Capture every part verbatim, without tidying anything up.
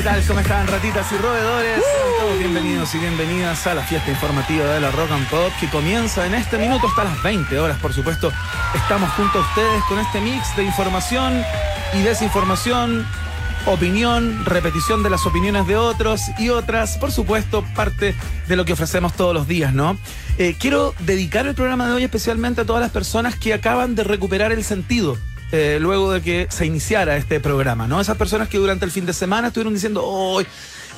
¿Qué tal? ¿Cómo están, ratitas y roedores? Sean todos bienvenidos y bienvenidas a la fiesta informativa de la Rock and Pop, que comienza en este minuto hasta las veinte horas, por supuesto. Estamos junto a ustedes con este mix de información y desinformación, opinión, repetición de las opiniones de otros y otras, por supuesto, parte de lo que ofrecemos todos los días, ¿no? Eh, quiero dedicar el programa de hoy especialmente a todas las personas que acaban de recuperar el sentido. Eh, luego de que se iniciara este programa, ¿no? Esas personas que durante el fin de semana estuvieron diciendo, ¡oh,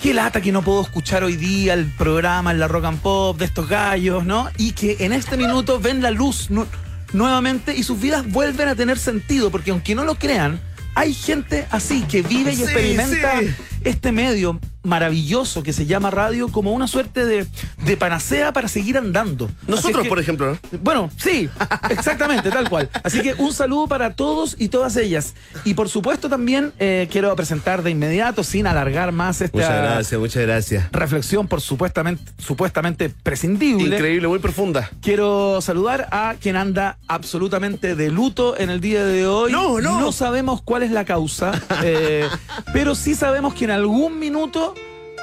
qué lata que no puedo escuchar hoy día el programa en la Rock and Pop de estos gallos!, ¿no? Y que en este minuto ven la luz nu- nuevamente y sus vidas vuelven a tener sentido, porque aunque no lo crean, hay gente así que vive y sí, experimenta sí. este medio maravilloso que se llama radio como una suerte de, de panacea para seguir andando. Nosotros, que, por ejemplo, ¿no? Bueno, sí, exactamente, tal cual. Así que un saludo para todos y todas ellas. Y por supuesto también eh, quiero presentar de inmediato, sin alargar más esta... Muchas gracias, muchas gracias. Reflexión por supuestamente, supuestamente prescindible. Increíble, muy profunda. Quiero saludar a quien anda absolutamente de luto en el día de hoy. No, no. No sabemos cuál es la causa, eh, pero sí sabemos que en algún minuto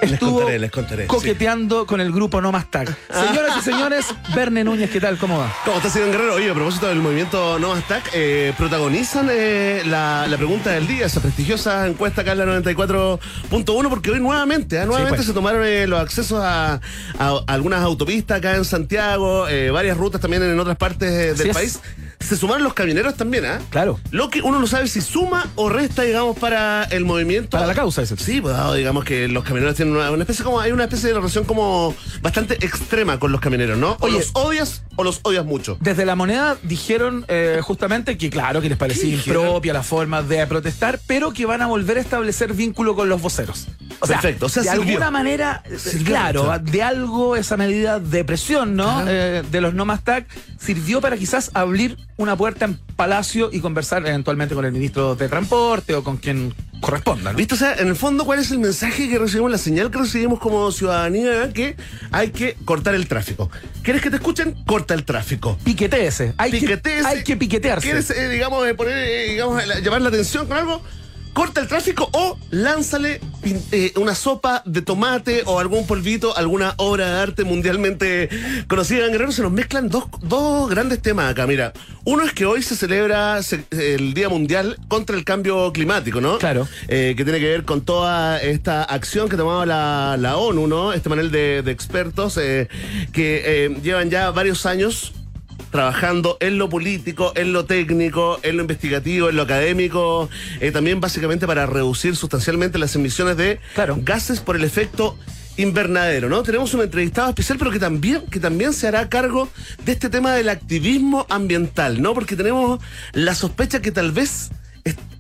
estuvo les contaré, les contaré, coqueteando sí. con el grupo No Más Tag. Señoras y señores, Verne Núñez, ¿qué tal? ¿Cómo va? ¿Cómo estás, señor Guerrero? Oye, a propósito del movimiento No Más Tag, eh, protagonizan eh, la, la pregunta del día, esa prestigiosa encuesta acá en la noventa y cuatro punto uno, porque hoy nuevamente, ¿eh? nuevamente sí, pues. se tomaron eh, los accesos a, a, a algunas autopistas acá en Santiago, eh, varias rutas también en otras partes eh, del Así país. Es. Se sumaron los camioneros también, ¿ah? ¿eh? Claro. Lo que uno no sabe si suma o resta, digamos, para el movimiento. Para la causa, eso. Sí, pues digamos que los camioneros tienen una, una especie como, hay una especie de relación como bastante extrema con los camioneros, ¿no? O Oye, los odias o los odias mucho. Desde La Moneda dijeron eh, justamente que, claro, que les parecía impropia la forma de protestar, pero que van a volver a establecer vínculo con los voceros. O sea, Perfecto. O sea, de sirvió. alguna manera, sirvió claro, mucho. de algo esa medida de presión, ¿no? Eh, de los No Más Tag sirvió para quizás abrir una puerta en Palacio y conversar eventualmente con el ministro de Transporte o con quien corresponda, ¿no? ¿Viste? O sea, en el fondo, ¿cuál es el mensaje que recibimos, la señal que recibimos como ciudadanía? Que hay que cortar el tráfico. ¿Quieres que te escuchen? Corta el tráfico. Piqueteese. Hay, piqueteese. Que, hay que piquetearse. ¿Quieres, eh, digamos, eh, poner, eh, digamos, la, llamar la atención con algo? Corta el tráfico o lánzale eh, una sopa de tomate o algún polvito, alguna obra de arte mundialmente conocida en Guerrero. Se nos mezclan dos, dos grandes temas acá, mira. Uno es que hoy se celebra el Día Mundial contra el Cambio Climático, ¿no? Claro. Eh, que tiene que ver con toda esta acción que tomaba la, la ONU, ¿no? Este panel de, de expertos eh, que eh, llevan ya varios años trabajando en lo político, en lo técnico, en lo investigativo, en lo académico, eh, también básicamente para reducir sustancialmente las emisiones de claro. gases por el efecto invernadero, ¿no? Tenemos un entrevistado especial, pero que también, que también se hará cargo de este tema del activismo ambiental, ¿no? Porque tenemos la sospecha que tal vez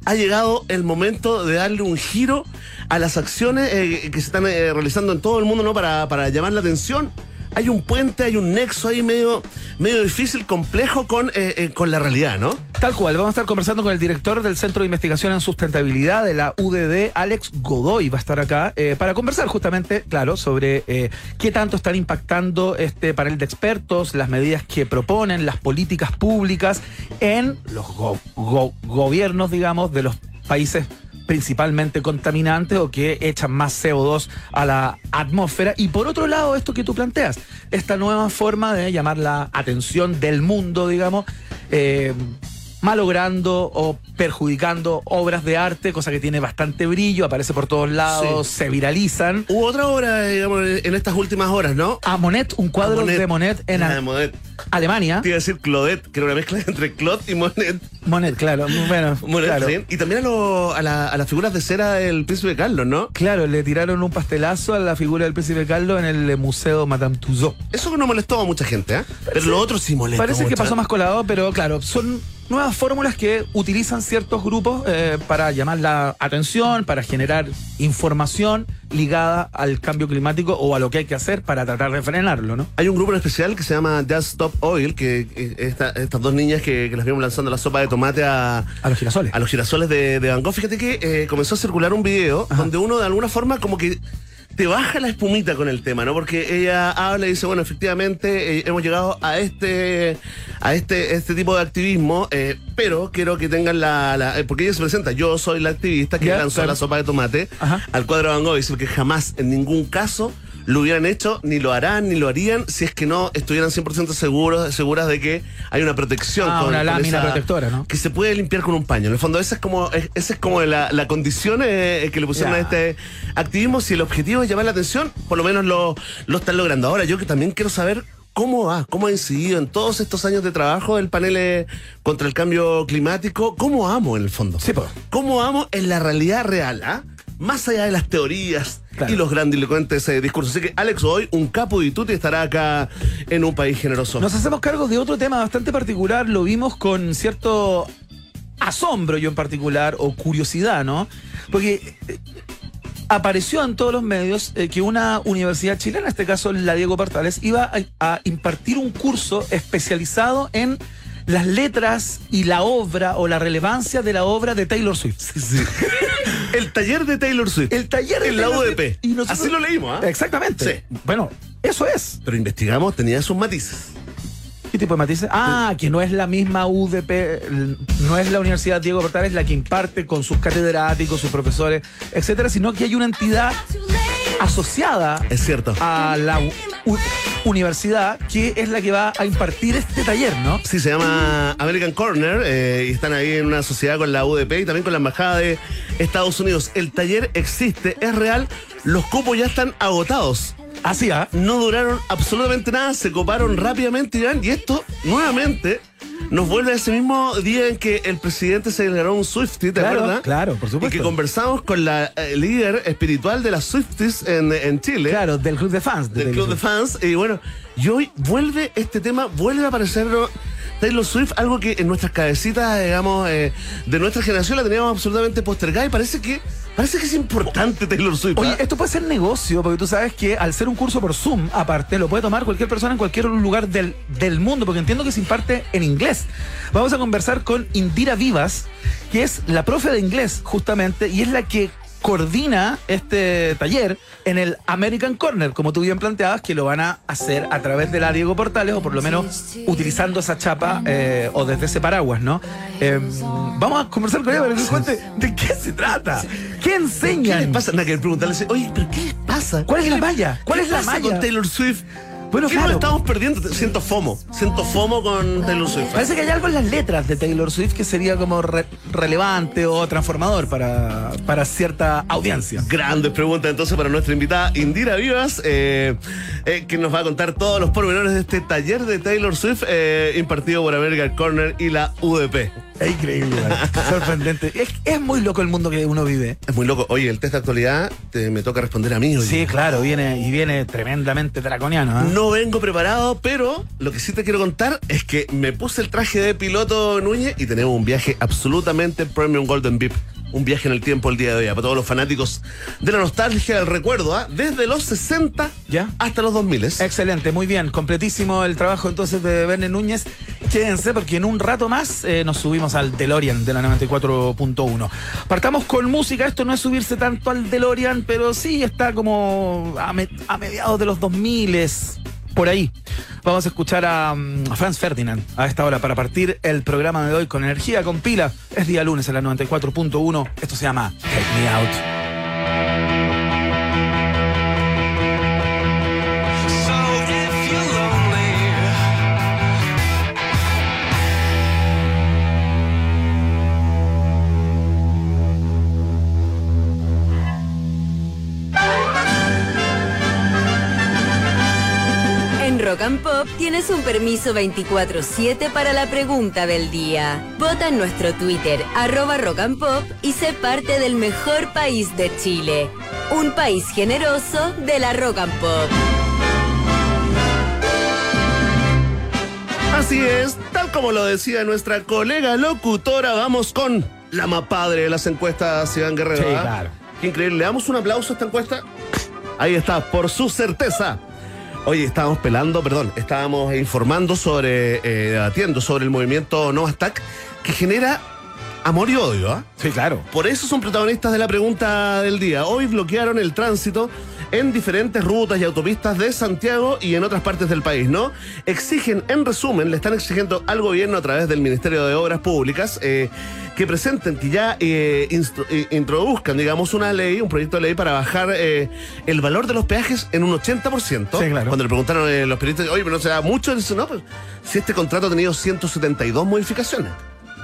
ha llegado el momento de darle un giro a las acciones eh, que se están eh, realizando en todo el mundo, ¿no? Para, para llamar la atención. Hay un puente, hay un nexo ahí medio, medio difícil, complejo con, eh, eh, con la realidad, ¿no? Tal cual, vamos a estar conversando con el director del Centro de Investigación en Sustentabilidad de la U D D, Alex Godoy, va a estar acá eh, para conversar justamente, claro, sobre eh, qué tanto están impactando este panel de expertos, las medidas que proponen, las políticas públicas en los go- go- gobiernos, digamos, de los países principalmente contaminantes o que echan más C O dos a la atmósfera. Y por otro lado, esto que tú planteas, esta nueva forma de llamar la atención del mundo, digamos, eh, malogrando o perjudicando obras de arte, cosa que tiene bastante brillo, aparece por todos lados, sí. se viralizan. Hubo otra obra, digamos, en estas últimas horas, ¿no? A Monet, un cuadro Monet, de Monet en a- de Monet. Alemania. Te iba a decir Claudette, que era una mezcla entre Claude y Monet. Monet, claro, bueno. Monet, claro. Sí. Y también a, lo, a, la, a las figuras de cera del Príncipe Carlos, ¿no? Claro, le tiraron un pastelazo a la figura del Príncipe Carlos en el Museo Madame Tussauds. Eso no molestó a mucha gente, ¿eh? Parece, pero lo otro sí molesta. Parece mucha. que pasó más colado, pero claro, son nuevas fórmulas que utilizan ciertos grupos eh, para llamar la atención, para generar información ligada al cambio climático o a lo que hay que hacer para tratar de frenarlo, ¿no? Hay un grupo en especial que se llama Just Stop Oil, que esta, estas dos niñas que, que las vimos lanzando la sopa de tomate a... A los girasoles. A los girasoles de, de Van Gogh. Fíjate que eh, comenzó a circular un video Ajá. donde uno de alguna forma como que te baja la espumita con el tema, ¿no? Porque ella habla y dice, bueno, efectivamente eh, hemos llegado a este a este este tipo de activismo, eh, pero quiero que tengan la, la... Porque ella se presenta, yo soy la activista que yeah, lanzó claro. la sopa de tomate Ajá. al cuadro de Van Gogh, y dice que jamás en ningún caso lo hubieran hecho, ni lo harán, ni lo harían, si es que no estuvieran cien por ciento seguros, seguras de que hay una protección. Ah, con, una lámina con esa, protectora, ¿no? Que se puede limpiar con un paño. En el fondo, esa es como, esa es como la, la condición eh, que le pusieron yeah. a este activismo. Si el objetivo es llamar la atención, por lo menos lo, lo están logrando. Ahora, yo que también quiero saber cómo va, cómo ha incidido en todos estos años de trabajo del panel eh, contra el cambio climático, cómo amo en el fondo. Sí, pues. Cómo amo en la realidad real, ¿ah? ¿eh? Más allá de las teorías claro. y los grandilocuentes eh, discursos. Así que Alex Godoy, un capo y tuti, estará acá en Un País Generoso. Nos hacemos cargo de otro tema bastante particular, lo vimos con cierto asombro yo en particular, o curiosidad, ¿no? Porque eh, apareció en todos los medios eh, que una universidad chilena, en este caso la Diego Portales, iba a, a impartir un curso especializado en las letras y la obra o la relevancia de la obra de Taylor Swift. Sí, sí. El taller de Taylor Swift. El taller de en Taylor la U D P. Swift. Y nosotros... Así lo leímos, ¿ah? ¿eh? Exactamente. Sí. Bueno, eso es. Pero investigamos, tenía sus matices. ¿Qué tipo de matices? Ah, que no es la misma U D P, no es la Universidad Diego Portales la que imparte con sus catedráticos, sus profesores, etcétera, sino que hay una entidad asociada es cierto. a la U universidad que es la que va a impartir este taller, ¿no? Sí, se llama American Corner eh, y están ahí en una sociedad con la U D P y también con la Embajada de Estados Unidos. El taller existe, es real, los cupos ya están agotados. Así, ¿ah? ¿eh? No duraron absolutamente nada, se coparon rápidamente, Irán, y esto, nuevamente, nos vuelve a ese mismo día en que el presidente se declaró un Swiftie, ¿te claro, acuerdas? Claro, por supuesto. Y que conversamos con la eh, líder espiritual de las Swifties en, en Chile. Claro, del Club de Fans. De del Club de Fans, y bueno, y hoy vuelve este tema, vuelve a aparecer... Taylor Swift, algo que en nuestras cabecitas, digamos, eh, de nuestra generación la teníamos absolutamente postergada y parece que parece que es importante Taylor Swift. Oye, ¿eh? esto puede ser negocio, porque tú sabes que al ser un curso por Zoom, aparte, lo puede tomar cualquier persona en cualquier lugar del, del mundo, porque entiendo que se imparte en inglés. Vamos a conversar con Indira Vivas, que es la profe de inglés, justamente, y es la que coordina este taller en el American Corner, como tú bien planteabas, que lo van a hacer a través de la Diego Portales, o por lo menos utilizando esa chapa eh, o desde ese paraguas, ¿no? Eh, vamos a conversar con ella para que nos cuente de qué se trata, qué enseñan. ¿Qué les pasa? Nada que preguntarle, oye, ¿pero qué les pasa? ¿Cuál es la malla? ¿Cuál es la malla con Taylor Swift? Bueno, ¿qué claro. nos estamos perdiendo? Siento FOMO. Siento FOMO con Taylor Swift. Parece que hay algo en las letras de Taylor Swift que sería como re relevante o transformador para, para cierta audiencia. Grandes preguntas entonces para nuestra invitada Indira Vivas, eh, eh, que nos va a contar todos los pormenores de este taller de Taylor Swift eh, impartido por American Corner y la U D P. Es increíble, sorprendente. Es, es muy loco el mundo que uno vive. Es muy loco. Oye, el test de actualidad te, me toca responder a mí. Oye. Sí, claro, viene y viene tremendamente draconiano, ¿eh? No No vengo preparado, pero lo que sí te quiero contar es que me puse el traje de piloto Núñez y tenemos un viaje absolutamente Premium Golden V I P. Un viaje en el tiempo el día de hoy, para todos los fanáticos de la nostalgia, del recuerdo, ¿eh? Desde los sesenta ¿Ya? hasta los dos mil. Excelente, muy bien, completísimo el trabajo entonces de Verne Núñez. Quédense porque en un rato más eh, nos subimos al DeLorean de la noventa y cuatro punto uno. Partamos con música, esto no es subirse tanto al DeLorean, pero sí está como a, me a mediados de los dos mil. Por ahí, vamos a escuchar a, a Franz Ferdinand a esta hora para partir el programa de hoy con energía, con pila. Es día lunes en la noventa y cuatro punto uno. Esto se llama Take Me Out. Rock and Pop, tienes un permiso veinticuatro siete para la pregunta del día. Vota en nuestro Twitter, arroba Rock and Pop, y sé parte del mejor país de Chile. Un país generoso de la Rock and Pop. Así es, tal como lo decía nuestra colega locutora, vamos con la más padre de las encuestas, Iván Guerrero. Sí, claro. Qué increíble, le damos un aplauso a esta encuesta. Ahí está, por su certeza. Oye, estábamos pelando, perdón, estábamos informando sobre, eh, debatiendo sobre el movimiento No Más Tag, que genera amor y odio, ¿ah? ¿eh? Sí, claro. Por eso son protagonistas de la pregunta del día. Hoy bloquearon el tránsito en diferentes rutas y autopistas de Santiago y en otras partes del país, ¿no? Exigen, en resumen, le están exigiendo al gobierno a través del Ministerio de Obras Públicas eh, que presenten, que ya eh, instru- introduzcan, digamos, una ley, un proyecto de ley para bajar eh, el valor de los peajes en un ochenta por ciento. Sí, claro. Cuando le preguntaron a eh, los periodistas, oye, pero no se da mucho, dice, no, pues, si este contrato ha tenido ciento setenta y dos modificaciones.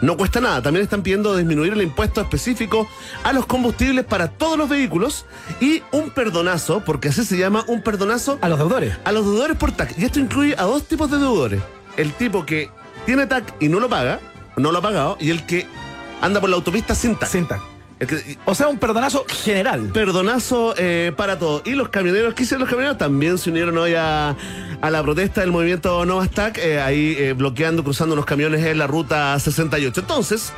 No cuesta nada. También están pidiendo disminuir el impuesto específico a los combustibles para todos los vehículos y un perdonazo, porque así se llama, un perdonazo a los deudores. A los deudores por T A C. Y esto incluye a dos tipos de deudores. El tipo que tiene T A C y no lo paga, no lo ha pagado, y el que anda por la autopista sin T A C. Sin T A C. Que, o sea, un perdonazo general. Perdonazo eh, para todo. Y los camioneros, ¿qué hicieron los camioneros? También se unieron hoy a, a la protesta del movimiento No Más Tag, eh, ahí eh, bloqueando, cruzando unos camiones en la ruta sesenta y ocho. Entonces,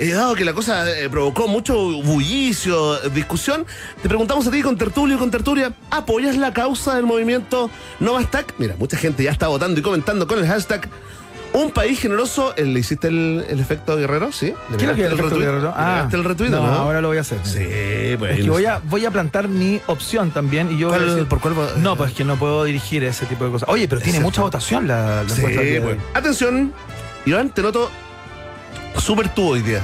eh, dado que la cosa eh, provocó mucho bullicio, discusión, te preguntamos a ti, con tertulio y con tertulia, ¿apoyas la causa del movimiento No Más Tag? Mira, mucha gente ya está votando y comentando con el hashtag Un País Generoso. ¿Le hiciste el, el efecto guerrero? ¿Sí? ¿Qué es el, el efecto guerrero? Ah, el retweet, no, no, ahora lo voy a hacer. Sí, pues. Es que voy a, voy a plantar mi opción también. Y yo ¿Cuál, decir, ¿Por cuál? Va? No, pues que no puedo dirigir ese tipo de cosas. Oye, pero tiene mucha votación la, la sí, encuesta. Sí, pues. Atención, Iván, te noto súper tú hoy día.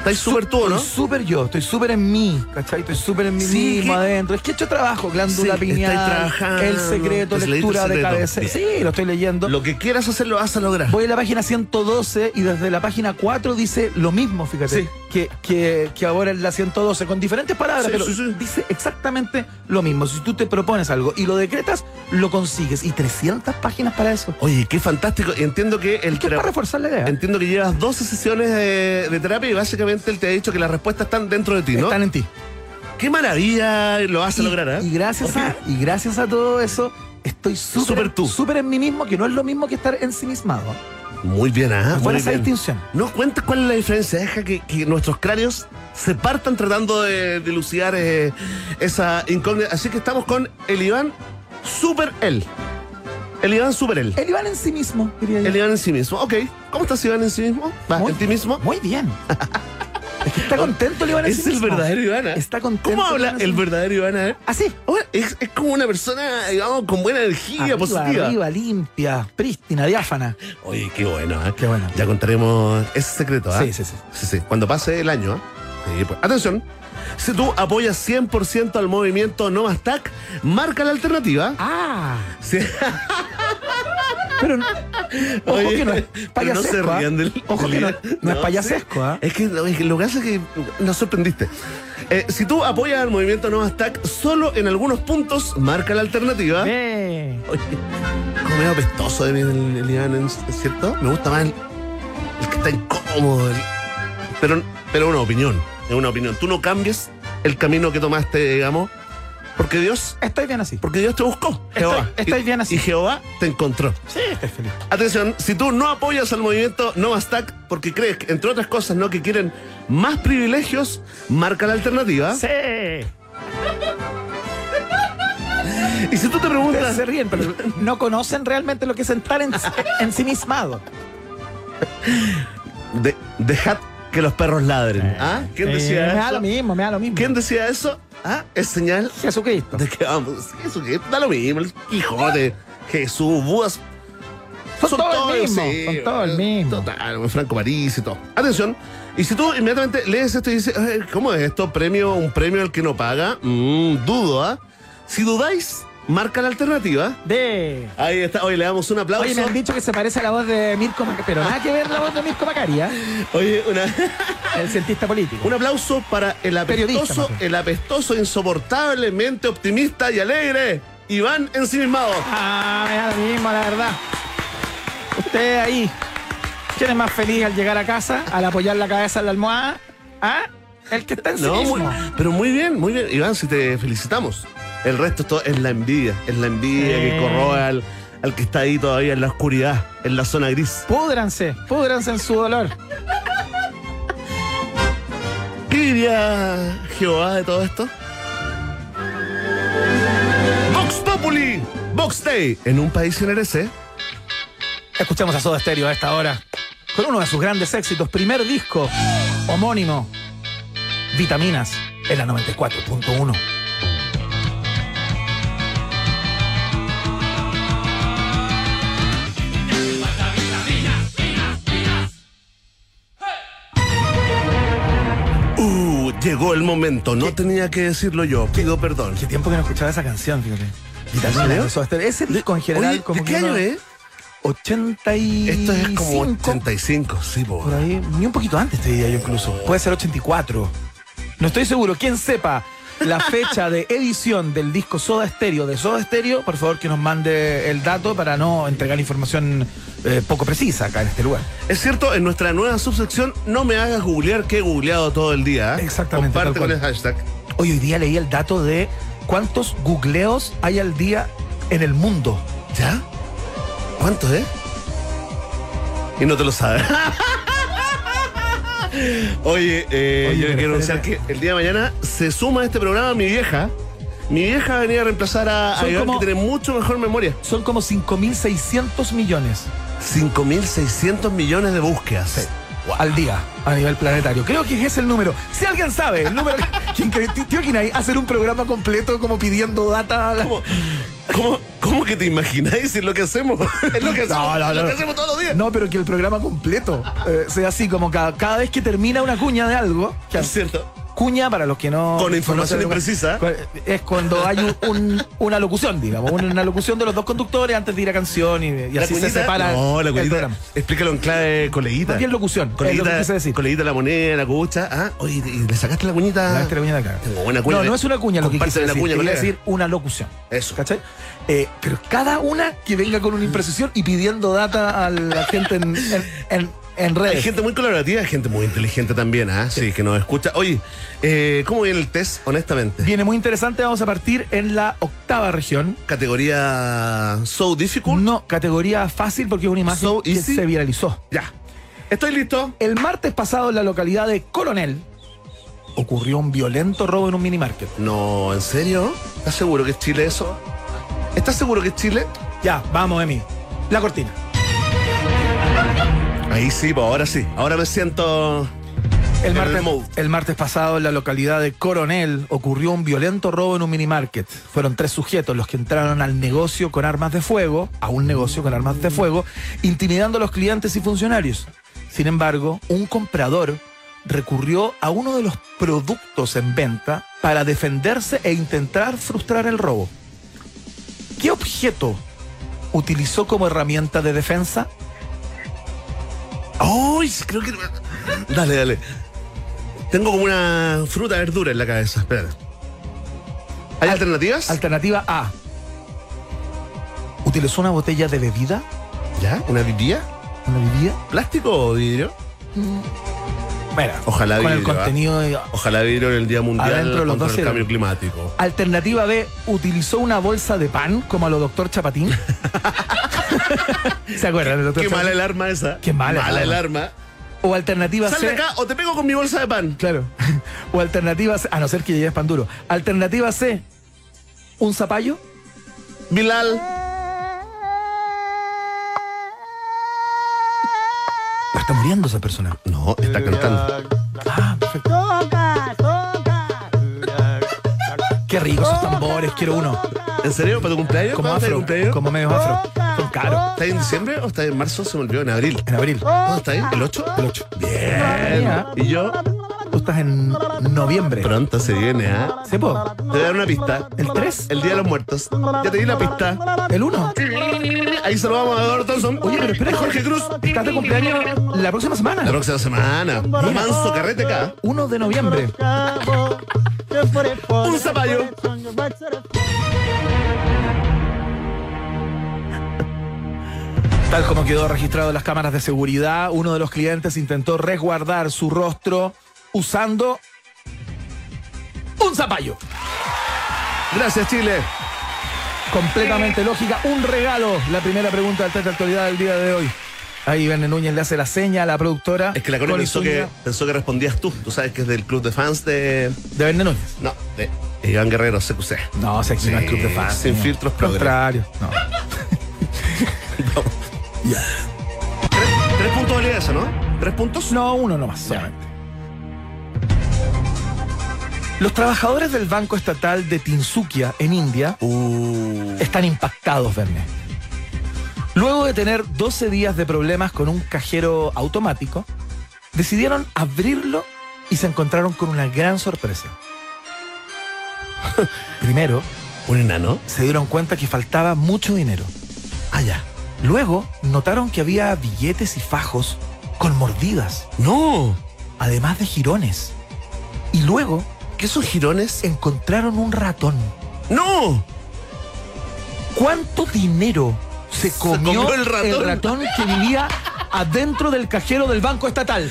Estás súper tú, ¿no? Estoy súper yo, estoy súper en mí, ¿cachai? Estoy súper en mí sí, mismo que... adentro. Es que he hecho trabajo, glándula sí, pineal, El Secreto, lectura de cabeza. Sí, lo estoy leyendo. Lo que quieras hacer lo vas a lograr. Voy a la página ciento doce y desde la página cuatro dice lo mismo, fíjate. Sí. Que, que, que ahora en la ciento doce, con diferentes palabras, sí, pero sí, sí. dice exactamente lo mismo. Si tú te propones algo y lo decretas, lo consigues. Y trescientas páginas para eso. Oye, qué fantástico. Entiendo que el es que para reforzar la idea. Entiendo que llevas doce sesiones de, de terapia y básicamente él te ha dicho que las respuestas están dentro de ti, ¿no? Están en ti. Qué maravilla lo vas a y, lograr, ¿eh? Y gracias, okay. a, y gracias a todo eso, estoy súper tú. Súper en mí mismo, que no es lo mismo que estar ensimismado. Muy bien, ¿ah? ¿Cuál es esa distinción? No, cuenta cuál es la diferencia. Deja que, que nuestros cráneos se partan tratando de dilucidar eh, esa incógnita. Así que estamos con el Iván Super Él. El Iván Super Él. El Iván en sí mismo, diría yo. El Iván en sí mismo, ok. ¿Cómo estás, Iván en sí mismo? Va, muy, ¿en ti mismo? Muy bien. Es que está contento el Iván en sí mismo. Es el verdadero Ivana. Está contento. ¿Cómo habla el verdadero Ivana? Así. ¿Ah, es, es como una persona, digamos, con buena energía, arriba, positiva. Arriba, limpia, prístina, diáfana. Oye, qué bueno, ¿eh? Qué bueno. Ya contaremos ese secreto, ¿ah? ¿eh? Sí, sí, sí, sí, sí. Cuando pase el año, ¿eh? Sí, pues. Atención. Si tú apoyas cien por ciento al movimiento No Más Tag, marca la alternativa. Ah. Sí. Pero no, ojo Oye, que no es payasesco, no se rían del, ¿eh? Ojo que no, no, no es payasesco, ¿eh? Es que, es que lo que hace es que nos sorprendiste. Eh, si tú apoyas al movimiento No Más Tag solo en algunos puntos, marca la alternativa. Oye, como medio apestoso de mí el Iván, ¿cierto? Me gusta más el, el que está incómodo. El, pero, pero una opinión, es una opinión. Tú no cambies el camino que tomaste, digamos. Porque Dios... Estáis bien así. Porque Dios te buscó, Jehová. Estoy, estáis bien así. Y Jehová te encontró. Sí, estáis feliz. Atención, si tú no apoyas al movimiento No Más Tag porque crees, que, entre otras cosas, ¿no?, que quieren más privilegios, marca la alternativa. Sí. Y si tú te preguntas... Ustedes se ríen, pero no conocen realmente lo que es entrar en, ensimismado. De, dejad que los perros ladren. ¿Ah? ¿Quién decía eh, eso? Me da lo mismo, me da lo mismo. ¿Quién decía eso? Ah, es señal Jesucristo. De que vamos, Jesucristo, da lo mismo, el Quijote, Jesús, Budas. Son, son todo, todo el mismo, sí, son todo el mismo. Total, Franco París y todo. Atención, y si tú inmediatamente lees esto y dices, ¿cómo es esto? ¿Premio, un premio al que no paga? Mm, dudo, ¿ah? ¿eh? Si dudáis, marca la alternativa. De. Ahí está. Oye, le damos un aplauso. Oye, me han dicho que se parece a la voz de Mirko Macari, pero nada que ver la voz de Mirko Macari, ¿eh? Oye, una... el cientista político. Un aplauso para el apestoso, el apestoso, insoportablemente optimista y alegre Iván ensimismado. Ah, me da lo mismo, la verdad. Usted ahí, ¿quién es más feliz al llegar a casa, al apoyar la cabeza en la almohada? ¿Ah? El que está en sí no, mismo. Muy, pero muy bien, muy bien. Iván, si te felicitamos. El resto todo es la envidia, es la envidia eh. que corroe al, al que está ahí todavía en la oscuridad, en la zona gris. Púdranse, púdranse en su dolor. ¿Qué diría Jehová de todo esto? Vox Populi, Vox Day, en Un País Generoso. Escuchamos a Soda Stereo a esta hora, con uno de sus grandes éxitos, primer disco homónimo, Vitaminas, en la noventa y cuatro punto uno. Llegó el momento, no ¿Qué? tenía que decirlo yo, pido ¿Qué? perdón. Qué tiempo que no escuchaba esa canción, fíjate. ¿Y también? ¿Eh? Ese disco en general. Oye, como ¿de qué año es? ochenta y cinco. Esto es como ochenta y cinco, sí, po. Por ahí, ni un poquito antes te diría yo incluso. Puede ser ochenta y cuatro. No estoy seguro, quien sepa la fecha de edición del disco Soda Stereo de Soda Stereo, por favor que nos mande el dato para no entregar información eh, poco precisa acá en este lugar. Es cierto, en nuestra nueva subsección No Me Hagas Googlear, que he googleado todo el día. Exactamente. Comparte con el hashtag. Hoy, hoy día leí el dato de cuántos googleos hay al día en el mundo. ¿Ya? ¿Cuántos, eh? Y no te lo sabes. Oye, eh, Oye, yo quiero anunciar que el día de mañana se suma a este programa mi vieja. Mi vieja venía a reemplazar a Iván, que tiene mucho mejor memoria. Son como cinco mil seiscientos millones. cinco mil seiscientos millones de búsquedas. Sí. Wow. Al día, a nivel planetario. Creo que ese es el número. Si alguien sabe el número, ¿quién cree? Tío Kinay, hacer un programa completo como pidiendo data. ¿Cómo, cómo, cómo que te imagináis? Es lo que hacemos. Es lo que hacemos, no, no, no. Lo que hacemos todos los días. No, pero que el programa completo eh, sea así, como cada, cada vez que termina una cuña de algo. Que es cierto. Cuña, para los que no... Con información imprecisa. Es cuando hay un, un, una locución, digamos, una locución de los dos conductores antes de ir a canción y, y así cuñita, se separa. No, la cuñita, explícalo en clave coleguita. Bien locución, coleguita, es lo que quise decir. Coleguita, la moneda, la cucha. Ah, oye, ¿le sacaste la cuñita? Le sacaste la cuña de acá. Tengo buena cuña. No, no es una cuña lo que quise decir, cuña, quería decir una locución. Eso. ¿Cachai? Eh, pero cada una que venga con una imprecisión y pidiendo data a la gente en... en, en En redes. Hay gente muy colaborativa, hay gente muy inteligente también, ¿ah? ¿eh? Sí, sí, que nos escucha. Oye, eh, ¿cómo viene el test, honestamente? Viene muy interesante, vamos a partir en la octava región. ¿Categoría so difficult? No, categoría fácil, porque es una imagen so que easy. Se viralizó. Ya, estoy listo. El martes pasado en la localidad de Coronel ocurrió un violento robo en un minimarket. No, ¿en serio? ¿Estás seguro que es Chile eso? ¿Estás seguro que es Chile? Ya, vamos, Emi. La cortina. Ahí sí, pues ahora sí. Ahora me siento... El martes, el martes pasado en la localidad de Coronel ocurrió un violento robo en un minimarket. Fueron tres sujetos los que entraron al negocio con armas de fuego, a un negocio con armas de fuego, intimidando a los clientes y funcionarios. Sin embargo, un comprador recurrió a uno de los productos en venta para defenderse e intentar frustrar el robo. ¿Qué objeto utilizó como herramienta de defensa? ¡Ay! Oh, creo que... Dale, dale. Tengo como una fruta verdura en la cabeza. Espera. ¿Hay Al- alternativas? Alternativa A. ¿Utilizó una botella de bebida? ¿Ya? ¿Una bebida? ¿Una bebida? ¿Plástico o vidrio? Mm. Bueno, ojalá con vidrio, el contenido... ¿eh? Ojalá vidrio en el Día Mundial adentro contra los el cambio climático. Alternativa B. ¿Utilizó una bolsa de pan como a lo doctor Chapatín? ¿Se acuerdan? Qué, qué mala el arma esa. Qué mala, mala el arma. O alternativa C. Sal de acá o te pego con mi bolsa de pan. Claro. O alternativa C. A no ser que lleves pan duro. Alternativa C. ¿Un zapallo? Bilal. ¿No está muriendo esa persona? No, está cantando. Ah, perfecto. Toca, toca. Qué ricos esos tambores, quiero uno. ¿En serio? ¿Para tu cumpleaños? Como afro, cumpleaños? Como medio afro. Son caros. ¿Está en diciembre o está en marzo? Se me olvidó, en abril. En abril. ¿Cuándo está ahí? ¿El ocho? El ocho. Bien. ¿Y yo? Tú estás en noviembre. Pronto se viene, ¿ah? ¿eh? ¿Se puede? Te voy a dar una pista. ¿El tres? El Día de los Muertos. Ya te di la pista. ¿El uno? Ahí se lo vamos a dar, Thompson. Oye, pero espera, Jorge Cruz. Estás de cumpleaños la próxima semana. La próxima semana. ¿Eh? Manso carrete acá. uno de noviembre. Un zapallo. Tal como quedó registrado en las cámaras de seguridad, uno de los clientes intentó resguardar su rostro usando un zapallo. Gracias, Chile. Completamente lógica. Un regalo. La primera pregunta del test de actualidad del día de hoy. Ahí Iván Núñez le hace la seña a la productora. Es que la Cone pensó que, pensó que respondías tú. Tú sabes que es del club de fans de... ¿De Verne Núñez? No, de Iván Guerrero, C Q C. No, C Q C sí, no es club de fans. Sin no. filtros contrarios. No. No. Yeah. ¿Tres, tres puntos valía eso, no? ¿Tres puntos? No, uno nomás, solamente. Los trabajadores del Banco Estatal de Tinsukia, en India, uh. están impactados, Verne. Luego de tener doce días de problemas con un cajero automático, decidieron abrirlo y se encontraron con una gran sorpresa. Primero, ¿un enano? Se dieron cuenta que faltaba mucho dinero. Allá. Luego, notaron que había billetes y fajos con mordidas. ¡No! Además de jirones. Y luego... ¿Qué son jirones? Encontraron un ratón. ¡No! ¿Cuánto dinero se comió, se comió el, ratón? el ratón que vivía adentro del cajero del Banco Estatal?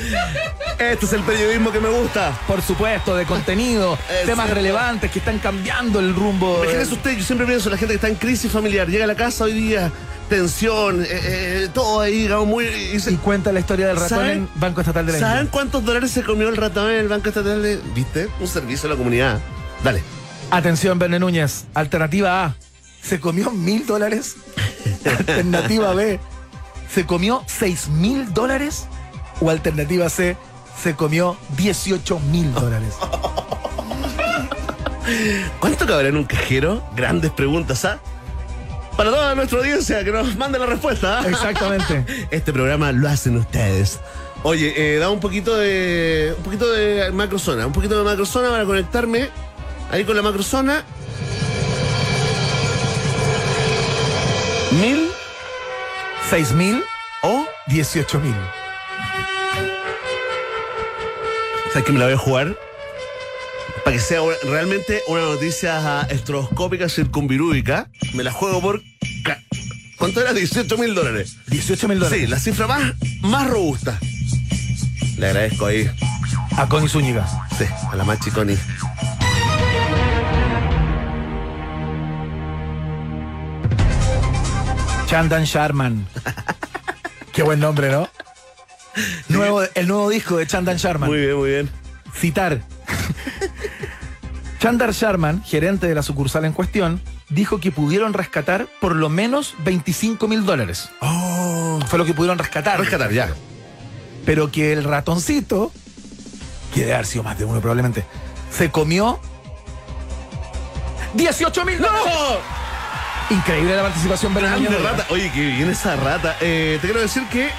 Este es el periodismo que me gusta. Por supuesto, de contenido, es temas cierto. relevantes que están cambiando el rumbo. Imagínese usted, yo siempre pienso en la gente que está en crisis familiar. Llega a la casa hoy día, tensión, eh, eh, todo ahí, digamos, muy... Y, se... y cuenta la historia del ratón ¿Saben? en Banco Estatal de la India. ¿Saben cuántos dólares se comió el ratón en el Banco Estatal de...? ¿Viste? Un servicio a la comunidad. Dale. Atención, Verne Núñez. Alternativa A, se comió mil dólares. Alternativa B, se comió seis mil dólares. O alternativa C, se comió dieciocho mil dólares. ¿Cuánto cabrá en un cajero? Grandes preguntas, ¿ah? Para toda nuestra audiencia, que nos mande la respuesta, ¿ah? Exactamente. Este programa lo hacen ustedes. Oye, eh, da un poquito de... Un poquito de macrozona. Un poquito de macrozona para conectarme ahí con la macrozona. ¿Mil? ¿Seis mil? ¿O dieciocho mil? ¿Sabes que me la voy a jugar? Para que sea realmente una noticia estroboscópica, circunvirúbica, me la juego por... ¿Cuánto era? dieciocho mil dólares. dieciocho mil dólares. Sí, la cifra más, más robusta. Le agradezco ahí. A Connie Zúñiga. Sí, a la machi Connie. Chandan Sharman. Qué buen nombre, ¿no? Nuevo, el nuevo disco de Chandan Sharman. Muy bien, muy bien. Citar. Chandar Sharman, gerente de la sucursal en cuestión, dijo que pudieron rescatar por lo menos veinticinco mil dólares. Oh. Fue lo que pudieron rescatar. Rescatar, ya. Pero que el ratoncito, que debe haber sido más de uno probablemente, se comió dieciocho mil dólares. ¡No! Increíble la participación. Rata. Oye, qué bien esa rata. Eh, te quiero decir que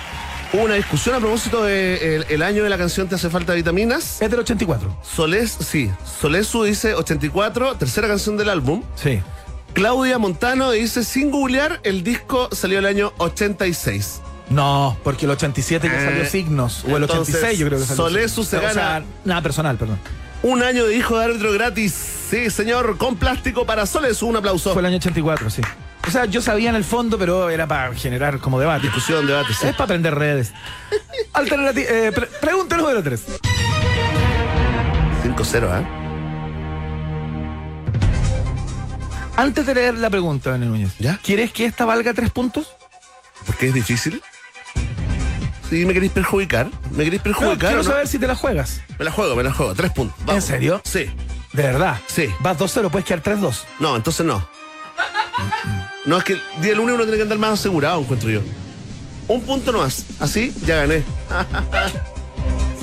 hubo una discusión a propósito del de, año de la canción Te hace falta vitaminas. Es del ochenta y cuatro. Solés, sí. Solesu dice ochenta y cuatro, tercera canción del álbum. Sí. Claudia Montano dice, sin googlear, el disco salió el año ochenta y seis. No, porque el ochenta y siete eh, que salió Signos. O el entonces, ochenta y seis yo creo que salió. Solesu se gana. O sea, nada personal, perdón. Un año de hijo de árbitro gratis. Sí, señor, con plástico para Solesu. Un aplauso. Fue el año ochenta y cuatro, sí. O sea, yo sabía en el fondo, pero era para generar como debate. Discusión, debate, sí. Es para prender redes. Alternativa, eh, pre pregunta número tres. cinco cero, ¿eh? Antes de leer la pregunta, Daniel Núñez, ¿ya? ¿Quieres que esta valga tres puntos? Porque es difícil. Si me queréis perjudicar, me queréis perjudicar. No, quiero ¿o no? saber si te la juegas. Me la juego, me la juego. Tres puntos. Vamos. ¿En serio? Sí. ¿De verdad? Sí. Vas dos cero, puedes quedar tres dos. No, entonces no. No, es que el día lunes uno tiene que andar más asegurado, encuentro yo. Un punto nomás, así ya gané.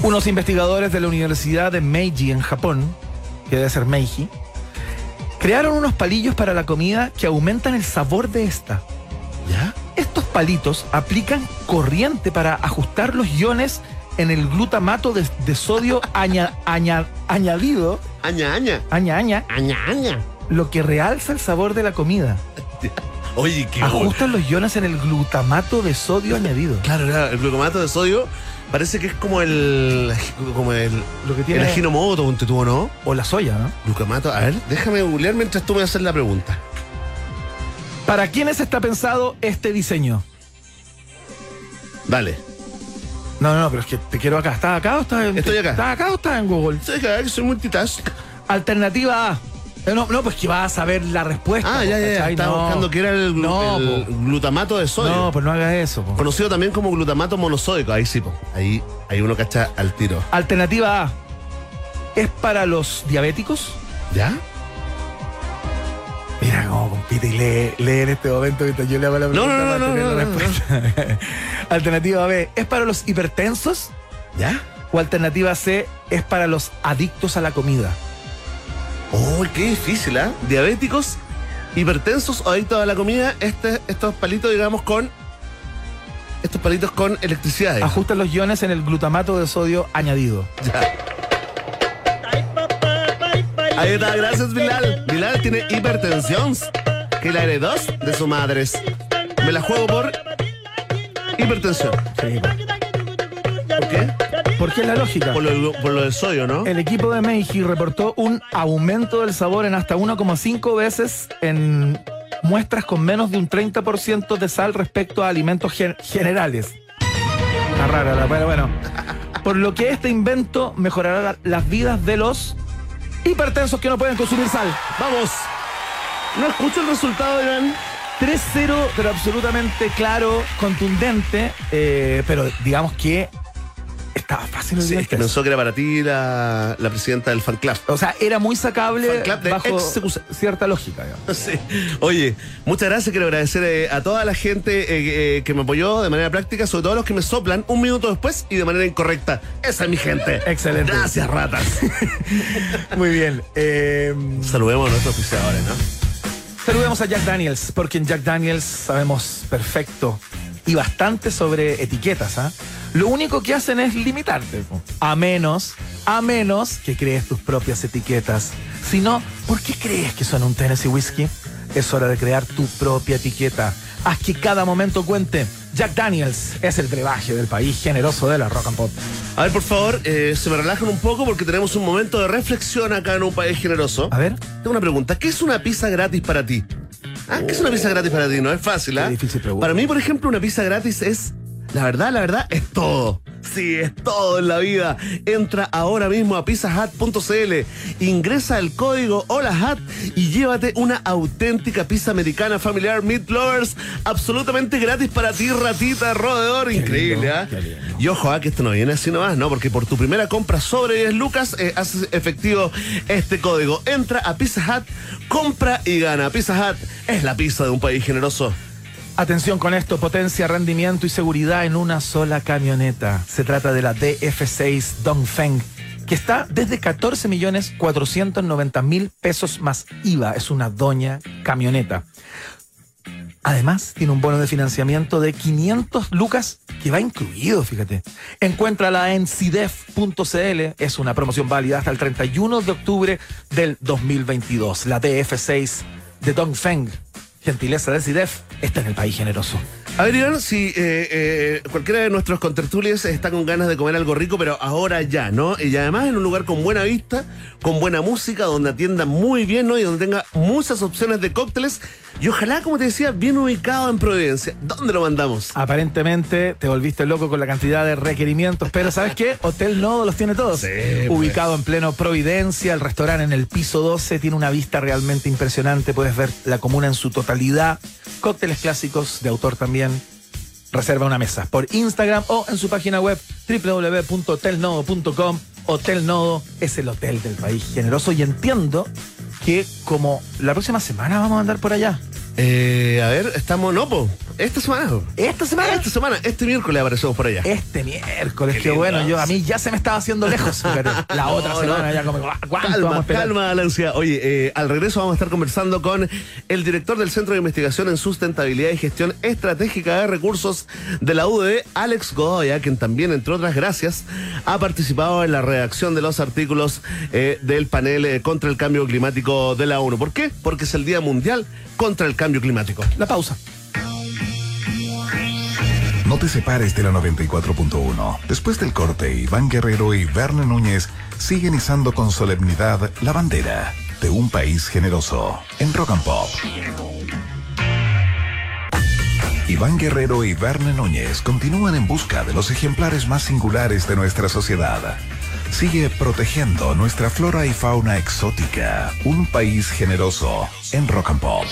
Unos investigadores de la Universidad de Meiji en Japón, que debe ser Meiji, crearon unos palillos para la comida que aumentan el sabor de esta. ¿Ya? Estos palitos aplican corriente para ajustar los iones en el glutamato de, de sodio aña, aña, añadido. Aña, aña. Aña, aña. Aña, aña. Lo que realza el sabor de la comida. Oye, qué ajustan bueno. los iones en el glutamato de sodio añadido. Claro, claro, el glutamato de sodio parece que es como el... Como el... Lo que tiene... El ajinomoto, un tubo, ¿no? O la soya, ¿no? Glutamato, a ver, déjame googlear mientras tú me haces la pregunta. ¿Para quiénes está pensado este diseño? Dale. No, no, no, pero es que te quiero acá. ¿Estás acá o estás en...? Estoy acá. ¿Estás acá o estás en Google? Estoy acá, que soy multitask. Alternativa A. No, no, pues que vas a saber la respuesta. Ah, ya, ya, ya. Estaba no. buscando que era el, glu no, el glutamato de sodio. No, pues no hagas eso. Po. Conocido también como glutamato monosódico. Ahí sí, po. Ahí, ahí uno cacha al tiro. Alternativa A. ¿Es para los diabéticos? ¿Ya? Mira cómo compite y lee, lee en este momento mientras yo le hago la pregunta. No, no, no, no, no, la respuesta. no, no. Alternativa B. ¿Es para los hipertensos? ¿Ya? O alternativa C. ¿Es para los adictos a la comida? ¡Oh, qué difícil! ¿Eh? Diabéticos, hipertensos o adictos a la comida, este, estos palitos, digamos, con... Estos palitos con electricidad. Digamos. Ajustan los iones en el glutamato de sodio añadido. Ya. Ahí está, gracias Bilal. Bilal tiene hipertensión que la heredó de su madre. Me la juego por hipertensión. Sí. ¿Por qué? Porque es la lógica. Por lo, por lo del sodio, ¿no? El equipo de Meiji reportó un aumento del sabor en hasta uno coma cinco veces en muestras con menos de un treinta por ciento de sal respecto a alimentos gen generales. Está rara, la, pero bueno. Por lo que este invento mejorará la, las vidas de los hipertensos que no pueden consumir sal. ¡Vamos! No escucho el resultado, Iván. tres cero, pero absolutamente claro, contundente. Eh, pero digamos que estaba fácil el sí, es que pensó que era para ti la, la presidenta del fan club. O sea, era muy sacable bajo cierta lógica. Sí. Oye, muchas gracias. Quiero agradecer eh, a toda la gente eh, eh, que me apoyó de manera práctica, sobre todo los que me soplan un minuto después y de manera incorrecta. Esa es mi gente. Excelente. Gracias, ratas. Muy bien. Eh... Saludemos a nuestros oficiadores, ¿no? Saludemos a Jack Daniels, porque en Jack Daniels sabemos perfecto y bastante sobre etiquetas, ¿ah? ¿eh? Lo único que hacen es limitarte. A menos, a menos que crees tus propias etiquetas. Si no, ¿por qué crees que son un Tennessee Whiskey? Es hora de crear tu propia etiqueta. Haz que cada momento cuente. Jack Daniels es el brebaje del país generoso de la rock and pop. A ver, por favor, eh, se me relajan un poco porque tenemos un momento de reflexión acá en un país generoso. A ver. Tengo una pregunta. ¿Qué es una pizza gratis para ti? Ah, ¿qué es una pizza gratis para ti? No es fácil, ¿eh? Qué difícil pregunta. Para mí, por ejemplo, una pizza gratis es... La verdad, la verdad, es todo. Sí, es todo en la vida. Entra ahora mismo a pizza hut punto c l, ingresa el código HolaHut y llévate una auténtica pizza americana familiar Meat Lovers absolutamente gratis para ti, ratita, roedor. Increíble, ¿ah? ¿eh? Y ojo, ¿eh? que esto no viene así nomás, ¿no? Porque por tu primera compra sobre diez lucas eh, haces efectivo este código. Entra a Pizza Hut, compra y gana. Pizza Hut es la pizza de un país generoso. Atención con esto, potencia, rendimiento y seguridad en una sola camioneta. Se trata de la D F seis Dongfeng, que está desde catorce millones cuatrocientos noventa mil pesos más I V A. Es una doña camioneta. Además, tiene un bono de financiamiento de quinientas lucas que va incluido, fíjate. Encuéntrala en C I D E F punto c l. Es una promoción válida hasta el treinta y uno de octubre del dos mil veintidós. La D F seis de Dongfeng. Gentileza de C I D E F está en el país generoso. A ver, Iván, si eh, eh, cualquiera de nuestros contertulios está con ganas de comer algo rico, pero ahora ya, ¿no? Y además en un lugar con buena vista, con buena música, donde atienda muy bien, ¿no? Y donde tenga muchas opciones de cócteles. Y ojalá, como te decía, bien ubicado en Providencia. ¿Dónde lo mandamos? Aparentemente te volviste loco con la cantidad de requerimientos, pero ¿sabes qué? Hotel Nodo los tiene todos. Sí, pues. Ubicado en pleno Providencia, el restaurante en el piso doce, tiene una vista realmente impresionante. Puedes ver la comuna en su totalidad. Cócteles clásicos de autor también. Reserva una mesa por Instagram o en su página web w w w punto hotel nodo punto com. Hotel Nodo es el hotel del país generoso y entiendo que como la próxima semana vamos a andar por allá. Eh, a ver, estamos no, po. Esta semana. Esta semana. Esta semana, este miércoles aparecemos por allá. Este miércoles, qué bueno, yo a mí ya se me estaba haciendo lejos. Pero la otra no, semana no. ya como calma, calma, la ansiedad. Oye, eh, al regreso vamos a estar conversando con el director del Centro de Investigación en Sustentabilidad y Gestión Estratégica de Recursos de la U D D, Alex Godoy, quien también, entre otras gracias, ha participado en la redacción de los artículos eh, del panel eh, contra el cambio climático de la ONU. ¿Por qué? Porque es el Día Mundial contra el Cambio Climático. La pausa. No te separes de la noventa y cuatro punto uno. Después del corte, Iván Guerrero y Verne Núñez siguen izando con solemnidad la bandera de un país generoso en Rock and Pop. Iván Guerrero y Verne Núñez continúan en busca de los ejemplares más singulares de nuestra sociedad. Sigue protegiendo nuestra flora y fauna exótica. Un país generoso en Rock and Pop.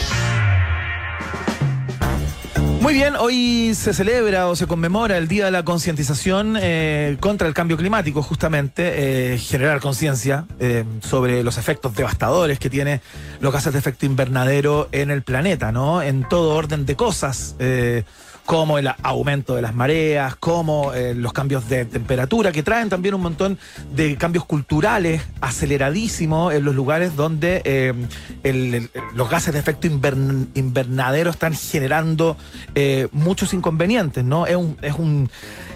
Muy bien, hoy se celebra o se conmemora el Día de la Concientización eh, contra el Cambio Climático, justamente, eh, generar conciencia eh, sobre los efectos devastadores que tiene los gases de efecto invernadero en el planeta, ¿no? En todo orden de cosas, eh, como el aumento de las mareas, como eh, los cambios de temperatura, que traen también un montón de cambios culturales aceleradísimos en los lugares donde eh, el, el, los gases de efecto invern, invernadero están generando eh, muchos inconvenientes, ¿no? Es un, es, un,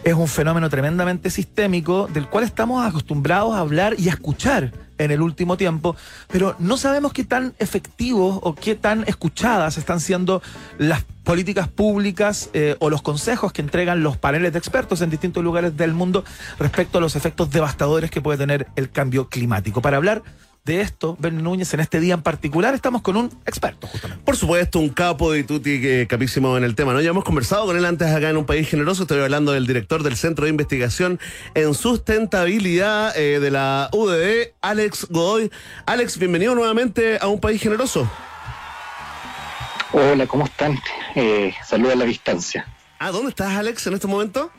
es un fenómeno tremendamente sistémico del cual estamos acostumbrados a hablar y a escuchar. en el último tiempo, pero no sabemos qué tan efectivos o qué tan escuchadas están siendo las políticas públicas eh, o los consejos que entregan los paneles de expertos en distintos lugares del mundo respecto a los efectos devastadores que puede tener el cambio climático. Para hablar de esto, Ben Núñez, en este día en particular estamos con un experto, justamente. Por supuesto, un capo de tutti, que capísimo en el tema, ¿no? Ya hemos conversado con él antes acá en Un País Generoso. Estoy hablando del director del Centro de Investigación en Sustentabilidad eh, de la U D D, Alex Godoy. Alex, bienvenido nuevamente a Un País Generoso. Hola, ¿cómo están? Eh, saludos a la distancia. ¿Ah, dónde estás, Alex, en este momento?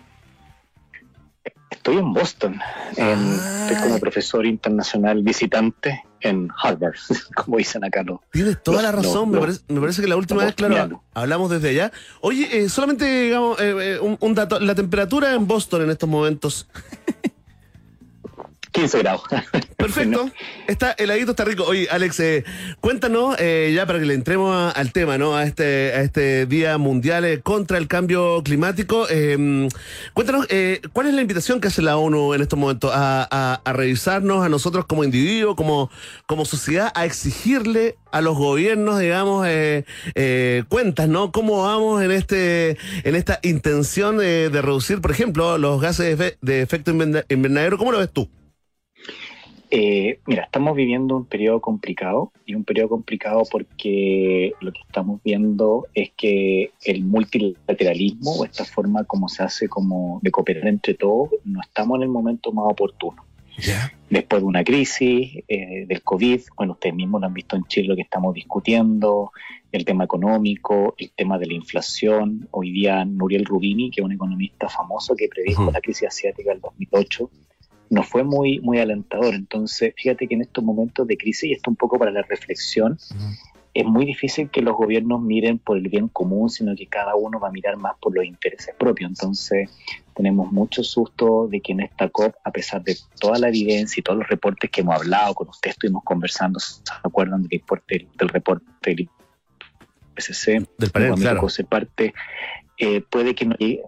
Estoy en Boston, en, estoy como profesor internacional visitante en Harvard, como dicen acá. No, tienes toda no, la razón, no, me, no, parece, me parece que la última no, vez, claro, mirando. hablamos desde allá. Oye, eh, solamente digamos eh, un, un dato, la temperatura en Boston en estos momentos. quince grados. Perfecto, no. Está heladito, está rico. Oye, Alex, eh, cuéntanos eh, ya para que le entremos a, al tema, ¿no? A este a este Día Mundial eh, contra el Cambio Climático. Eh, cuéntanos, eh, ¿cuál es la invitación que hace la ONU en estos momentos? A, a, a revisarnos a nosotros como individuos, como, como sociedad, a exigirle a los gobiernos, digamos, eh, eh, cuentas, ¿no? ¿Cómo vamos en este en esta intención de, de reducir, por ejemplo, los gases de, de efecto invernadero? ¿Cómo lo ves tú? Eh, mira, estamos viviendo un periodo complicado, y un periodo complicado porque lo que estamos viendo es que el multilateralismo, o esta forma como se hace como de cooperar entre todos, no estamos en el momento más oportuno. Yeah. Después de una crisis, eh, del COVID, bueno, ustedes mismos lo han visto en Chile, lo que estamos discutiendo, el tema económico, el tema de la inflación. Hoy día Muriel Rubini, que es un economista famoso que predijo uh-huh. la crisis asiática del dos mil ocho, no fue muy, muy alentador. Entonces, fíjate que en estos momentos de crisis, y esto un poco para la reflexión, mm. es muy difícil que los gobiernos miren por el bien común, sino que cada uno va a mirar más por los intereses propios. Entonces, tenemos mucho susto de que en esta COP, a pesar de toda la evidencia y todos los reportes que hemos hablado, con ustedes estuvimos conversando, ¿se acuerdan del, del, del reporte del I P C C? Del panel, claro. Se parte, eh, puede que no llegue.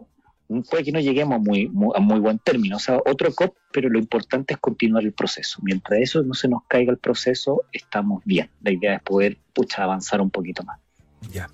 Puede que no lleguemos muy, muy, a muy buen término, o sea, otro COP, pero lo importante es continuar el proceso. Mientras eso no se nos caiga el proceso, estamos bien. La idea es poder, pucha, avanzar un poquito más. Ya.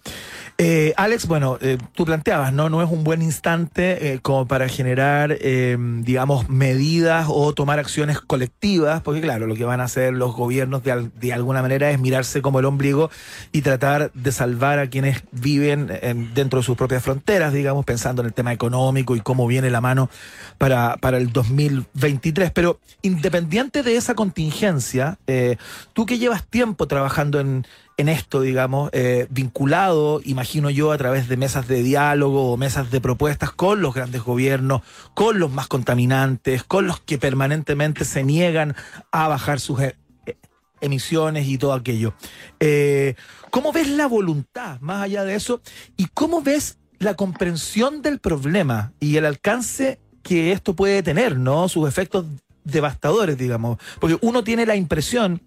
Eh, Alex, bueno, eh, tú planteabas, ¿no? No es un buen instante eh, como para generar, eh, digamos, medidas o tomar acciones colectivas, porque claro, lo que van a hacer los gobiernos de, de alguna manera es mirarse como el ombligo y tratar de salvar a quienes viven en, dentro de sus propias fronteras, digamos, pensando en el tema económico y cómo viene la mano para, para el dos mil veintitrés. Pero independiente de esa contingencia, eh, tú que llevas tiempo trabajando en en esto, digamos, eh, vinculado, imagino yo, a través de mesas de diálogo o mesas de propuestas con los grandes gobiernos, con los más contaminantes, con los que permanentemente se niegan a bajar sus e- emisiones y todo aquello. Eh, ¿Cómo ves la voluntad más allá de eso? ¿Y cómo ves la comprensión del problema y el alcance que esto puede tener, ¿no? Sus efectos devastadores, digamos. Porque uno tiene la impresión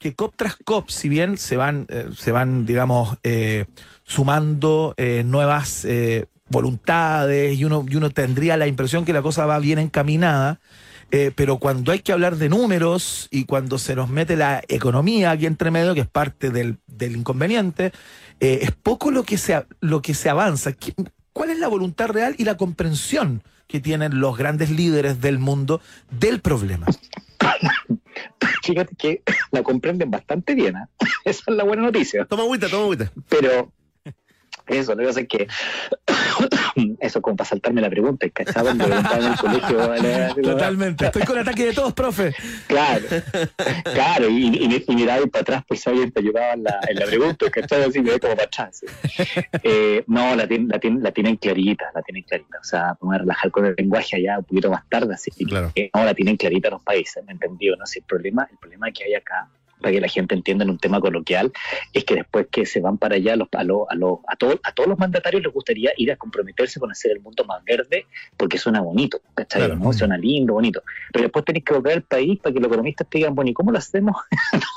que COP tras COP, si bien se van, eh, se van digamos, eh, sumando eh, nuevas eh, voluntades y uno, y uno tendría la impresión que la cosa va bien encaminada, eh, pero cuando hay que hablar de números y cuando se nos mete la economía aquí entre medio, que es parte del, del inconveniente, eh, es poco lo que se, lo que se avanza. ¿Cuál es la voluntad real y la comprensión que tienen los grandes líderes del mundo del problema? Fíjate que la comprenden bastante bien, ¿eh? Esa es la buena noticia. Toma agüita, toma agüita. Pero eso, lo que pasa es que eso como para saltarme la pregunta, ¿cachado? Me preguntaban en el colegio, ¿vale? Totalmente, estoy con ataque de todos, profe. Claro, claro, y, y, y miraba para atrás, pues alguien te ayudaba en la, en la pregunta, ¿cachado? Así me ve como para atrás, ¿sí? eh, No, la, ten, la, ten, la tienen clarita, la tienen clarita, o sea, me voy a relajar con el lenguaje allá un poquito más tarde, así que claro. eh, no, la tienen clarita los países, ¿me entendió? No sé, si el problema, el problema que hay acá para que la gente entienda en un tema coloquial, es que después que se van para allá, los, a, lo, a, lo, a, todo, a todos los mandatarios les gustaría ir a comprometerse con hacer el mundo más verde, porque suena bonito, ¿cachai? Claro, ¿no? Suena lindo, bonito. Pero después tenéis que volver al país para que los economistas te digan, bueno, ¿y cómo lo hacemos?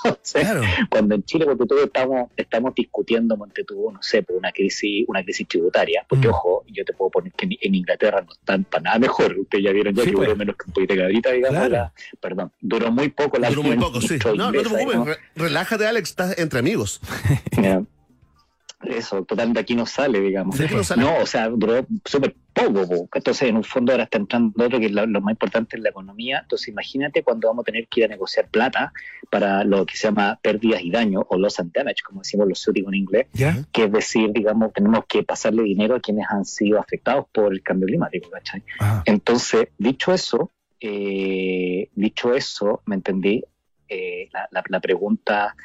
No sé, claro. Cuando en Chile, porque todos estamos, estamos discutiendo, Montetubo, no sé, por una crisis, una crisis tributaria, porque, mm. ojo, yo te puedo poner que en, en Inglaterra no están para nada mejor. Ustedes ya vieron ya sí, que duró menos que un poquito de cabrita, digamos. Claro. La, perdón, duró muy poco la duró muy poco, sí. No, inglesa, no te preocupes, ¿no? Re- relájate, Alex, estás entre amigos. Yeah. Eso, total, de aquí no sale, digamos. ¿De aquí no sale? No, o sea, duró súper poco, poco. Entonces, en un fondo ahora está entrando otro que es lo, lo más importante en la economía. Entonces, imagínate cuando vamos a tener que ir a negociar plata para lo que se llama pérdidas y daño, o loss and damage, como decimos los súricos en inglés, ¿ya? Que es decir, digamos, tenemos que pasarle dinero a quienes han sido afectados por el cambio climático, ¿cachai? Ajá. Entonces, dicho eso, eh, dicho eso, me entendí, eh, la, la, la pregunta...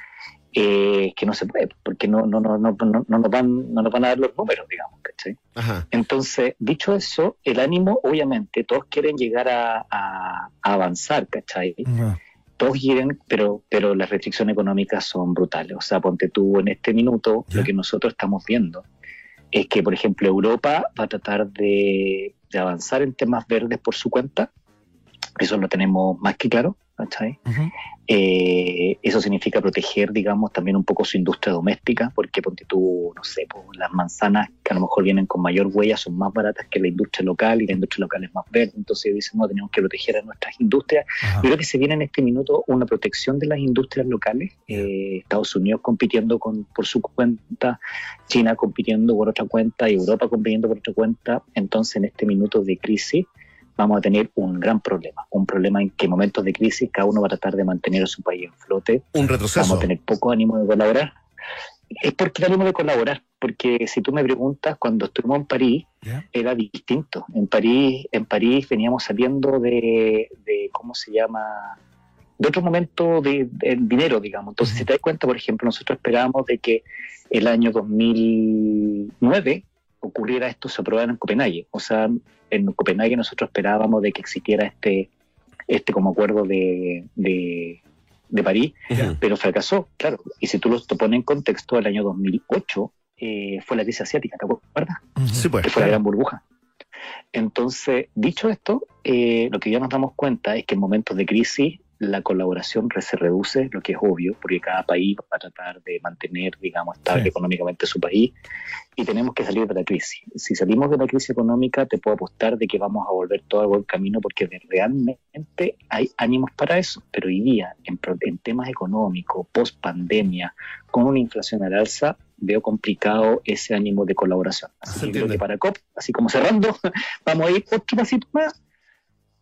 Eh, que no se puede, porque no, no, no, no, no, no, nos van, no nos van a dar los números, digamos, ¿cachai? Ajá. Entonces, dicho eso, el ánimo, obviamente, todos quieren llegar a, a, a avanzar, ¿cachai? Ajá. Todos quieren, pero, pero las restricciones económicas son brutales. O sea, ponte tú en este minuto, ¿sí? Lo que nosotros estamos viendo es que, por ejemplo, Europa va a tratar de, de avanzar en temas verdes por su cuenta. Eso lo tenemos más que claro, ¿cachai? Uh-huh. Eh, eso significa proteger, digamos, también un poco su industria doméstica, porque ponte tú, no sé, pues, las manzanas que a lo mejor vienen con mayor huella son más baratas que la industria local, y la industria local es más verde, entonces dicen, no, tenemos que proteger a nuestras industrias. Uh-huh. Yo creo que se viene en este minuto una protección de las industrias locales, eh, Estados Unidos compitiendo con, por su cuenta, China compitiendo por otra cuenta, Europa compitiendo por otra cuenta. Entonces, en este minuto de crisis, vamos a tener un gran problema, un problema en que en momentos de crisis cada uno va a tratar de mantener a su país en flote. Un retroceso. Vamos a tener poco ánimo de colaborar. Es porque el ánimo de colaborar, porque si tú me preguntas, cuando estuvimos en París, yeah, era distinto. En París, en París veníamos saliendo de, de ¿cómo se llama?, de otro momento de, de dinero, digamos. Entonces, uh-huh, si te das cuenta, por ejemplo, nosotros esperábamos de que el año dos mil nueve ocurriera esto, se aprobara en Copenhague. O sea, en Copenhague nosotros esperábamos de que existiera este este como acuerdo de, de, de París, uh-huh, pero fracasó, claro. Y si tú lo pones en contexto, el año dos mil ocho eh, fue la crisis asiática, ¿te acuerdas? Uh-huh. Sí, pues, que fue, claro, la gran burbuja. Entonces, dicho esto, eh, lo que ya nos damos cuenta es que en momentos de crisis la colaboración se reduce, lo que es obvio, porque cada país va a tratar de mantener, digamos, estable, sí, económicamente su país, y tenemos que salir de la crisis. Si salimos de la crisis económica, te puedo apostar de que vamos a volver todo al buen camino, porque realmente hay ánimos para eso, pero hoy día, en, en temas económicos, post pandemia, con una inflación al alza, veo complicado ese ánimo de colaboración. Así que para COP, así como cerrando, vamos a ir otro pasito más,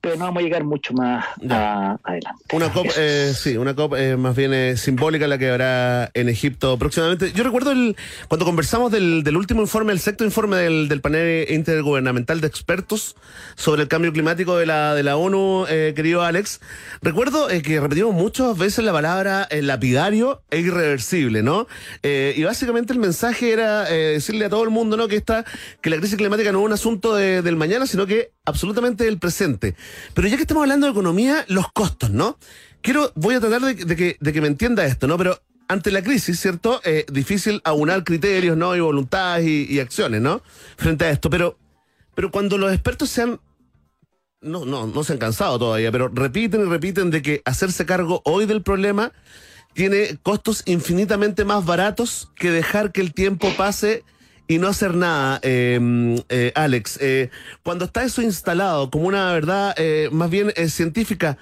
pero no vamos a llegar mucho más a, adelante. Una COP, eh, sí, una COP eh, más bien eh, simbólica, la que habrá en Egipto próximamente. Yo recuerdo el, cuando conversamos del, del último informe, el sexto informe del, del panel intergubernamental de expertos sobre el cambio climático de la, de la ONU, eh, querido Alex, recuerdo eh, que repetimos muchas veces la palabra eh, lapidario e irreversible, ¿no? Eh, y básicamente el mensaje era eh, decirle a todo el mundo, ¿no?, que, esta, que la crisis climática no es un asunto de, del mañana, sino que absolutamente del presente. Pero ya que estamos hablando de economía, los costos, ¿no? Quiero, voy a tratar de, de, que, de que me entienda esto, ¿no? Pero ante la crisis, ¿cierto? Eh, difícil aunar criterios, ¿no? Y voluntades y, y acciones, ¿no? Frente a esto. Pero, pero cuando los expertos se han... No, no, no se han cansado todavía, pero repiten y repiten de que hacerse cargo hoy del problema tiene costos infinitamente más baratos que dejar que el tiempo pase y no hacer nada, eh, eh, Alex. Eh, cuando está eso instalado como una verdad eh, más bien eh, científica,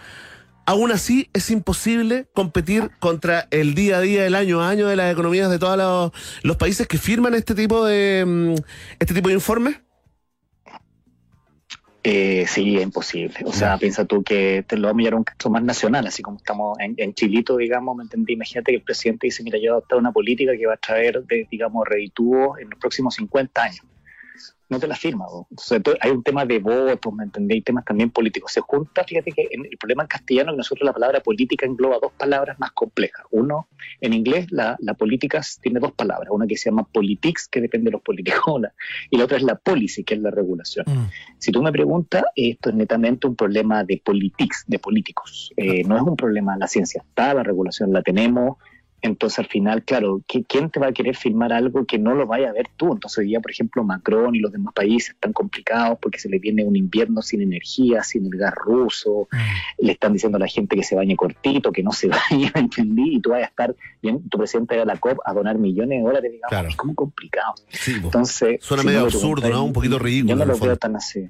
aún así es imposible competir contra el día a día, el año a año de las economías de todos los, los países que firman este tipo de este tipo de informes. Eh, sí, es imposible. O sea, piensa tú que te lo vamos a llevar a un caso más nacional, así como estamos en, en Chilito, digamos, ¿me entendí? Imagínate que el presidente dice, mira, yo he adoptado una política que va a traer, de, digamos, reditúos en los próximos cincuenta años. no te la firma. O sea, hay un tema de votos, ¿me entendéis? Temas también políticos. Se junta, fíjate que en el problema en castellano es que nosotros la palabra política engloba dos palabras más complejas. Uno, en inglés la, la política tiene dos palabras. Una que se llama politics, que depende de los políticos, y la otra es la policy, que es la regulación. Mm. Si tú me preguntas, esto es netamente un problema de politics, de políticos. Eh, no es un problema, la ciencia está, la regulación la tenemos. Entonces, al final, claro, ¿quién te va a querer firmar algo que no lo vaya a ver tú? Entonces, hoy día, por ejemplo, Macron y los demás países están complicados porque se les viene un invierno sin energía, sin el gas ruso, le están diciendo a la gente que se bañe cortito, que no se bañe, ¿entendí? Y tú vas a estar, bien, tu presidente de la COP a donar millones de dólares, digamos, claro. Es como complicado. Sí, entonces, suena si medio no absurdo, ¿no? Un poquito ridículo. Yo no lo veo tan así.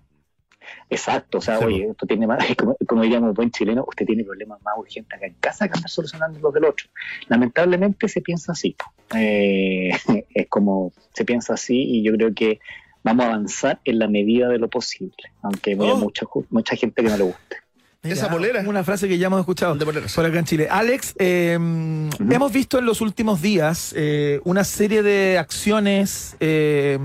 Exacto, o sea, sí, oye, esto tiene más, como, como diríamos buen chileno, usted tiene problemas más urgentes acá en casa que andar solucionando los del otro. Lamentablemente se piensa así, eh, es como se piensa así, y yo creo que vamos a avanzar en la medida de lo posible, aunque oh. haya mucha, mucha gente que no le guste. Mira, esa polera. Una frase que ya hemos escuchado por acá en Chile. Alex, eh, uh-huh. hemos visto en los últimos días eh, una serie de acciones... Eh,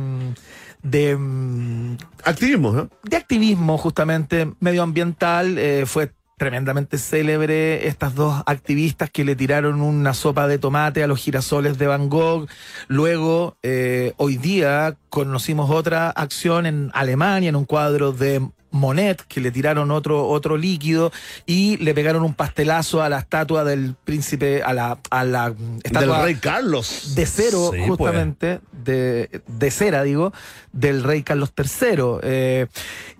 de um, activismo, ¿no? De activismo justamente medioambiental. Eh, fue tremendamente célebre estas dos activistas que le tiraron una sopa de tomate a los girasoles de Van Gogh. Luego, eh, hoy día conocimos otra acción en Alemania, en un cuadro de Monet, que le tiraron otro, otro líquido y le pegaron un pastelazo a la estatua del príncipe, a la, a la estatua del rey Carlos de cero, sí, justamente pues. de, de cera, digo, del rey Carlos tercero. Eh,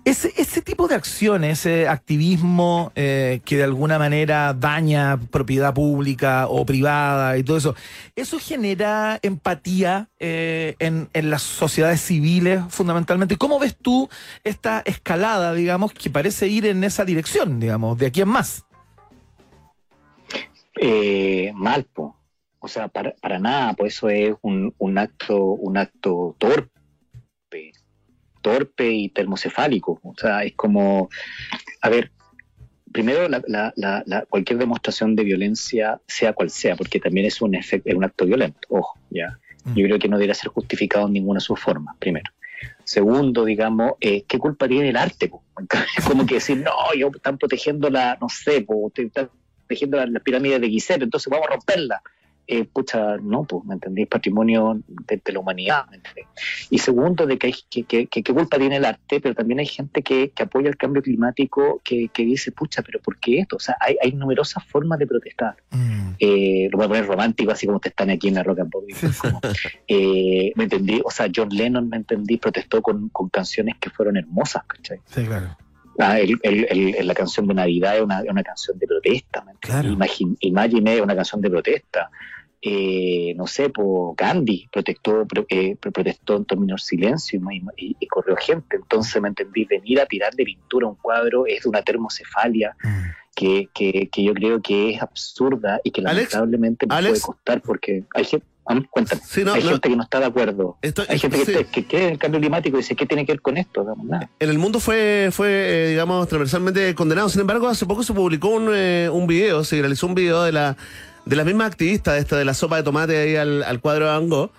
ese, ese tipo de acciones, ese activismo eh, que de alguna manera daña propiedad pública o privada y todo eso, ¿eso genera empatía eh, en, en las sociedades civiles fundamentalmente? ¿Cómo ves tú esta escalada, digamos, que parece ir en esa dirección, digamos, de aquí en más? Eh, mal, po. O sea, para, para nada, pues eso es un, un acto, un acto torpe, torpe y termocefálico. O sea, es como, a ver, primero la, la, la, la, cualquier demostración de violencia, sea cual sea, porque también es un efecto, es un acto violento, ojo, ya. Mm. Yo creo que no debería ser justificado en ninguna de sus formas, primero. Segundo, digamos, eh, ¿qué culpa tiene el arte? Po? Como que decir, no, yo están protegiendo la, no sé, po, están protegiendo las la pirámides de Gizeh, entonces vamos a romperla. Eh, pucha, no, pues, ¿me entendéis? Patrimonio de, de la humanidad, ¿me entendéis? Y segundo, de que, hay, que, que, que qué culpa tiene el arte, pero también hay gente que, que apoya el cambio climático, que, que dice, pucha, pero ¿por qué esto? O sea, hay, hay numerosas formas de protestar. Mm. Eh, lo voy a poner romántico, así como te están aquí en la rock and pop. eh, ¿Me entendí? O sea, John Lennon, ¿me entendí? Protestó con, con canciones que fueron hermosas, ¿cachai? Sí, claro. Ah, el, el, el, la canción de Navidad es una, una canción de protesta, ¿me claro. Imagine, Imagine es una canción de protesta. Eh, no sé, po, Gandhi protestó, pro, eh, protestó en términos de silencio y, y, y corrió gente. Entonces, ¿me entendí? Venir a tirar de pintura un cuadro es de una termocefalia mm. que, que, que yo creo que es absurda y que Alex, lamentablemente me Alex, puede costar porque hay gente... Cuéntame. Sí, no, hay no, gente que no está de acuerdo. Esto, hay gente que, sí. te, que cree en el cambio climático y dice, ¿qué tiene que ver con esto? Digamos, nada. En el mundo fue, fue eh, digamos, transversalmente condenado. Sin embargo, hace poco se publicó un, eh, un video, se realizó un video de la de las mismas activistas, de, esta, de la sopa de tomate ahí al, al cuadro de Van Gogh,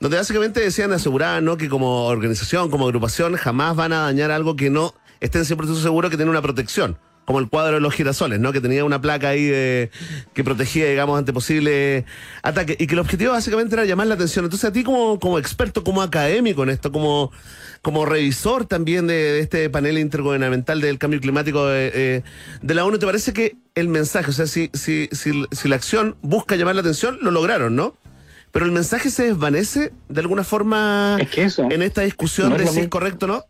donde básicamente decían, aseguraban, ¿no?, que como organización, como agrupación, jamás van a dañar algo que no estén cien por ciento seguros que tiene una protección. Como el cuadro de los girasoles, ¿no? Que tenía una placa ahí de, que protegía, digamos, ante posible ataque. Y que el objetivo básicamente era llamar la atención. Entonces, a ti como, como experto, como académico en esto, como, como revisor también de, de este panel intergubernamental del cambio climático de, eh, de la ONU, ¿te parece que el mensaje, o sea, si, si, si, si la acción busca llamar la atención, lo lograron, ¿no? Pero el mensaje se desvanece de alguna forma es que eso, en esta discusión no es de si es correcto o no?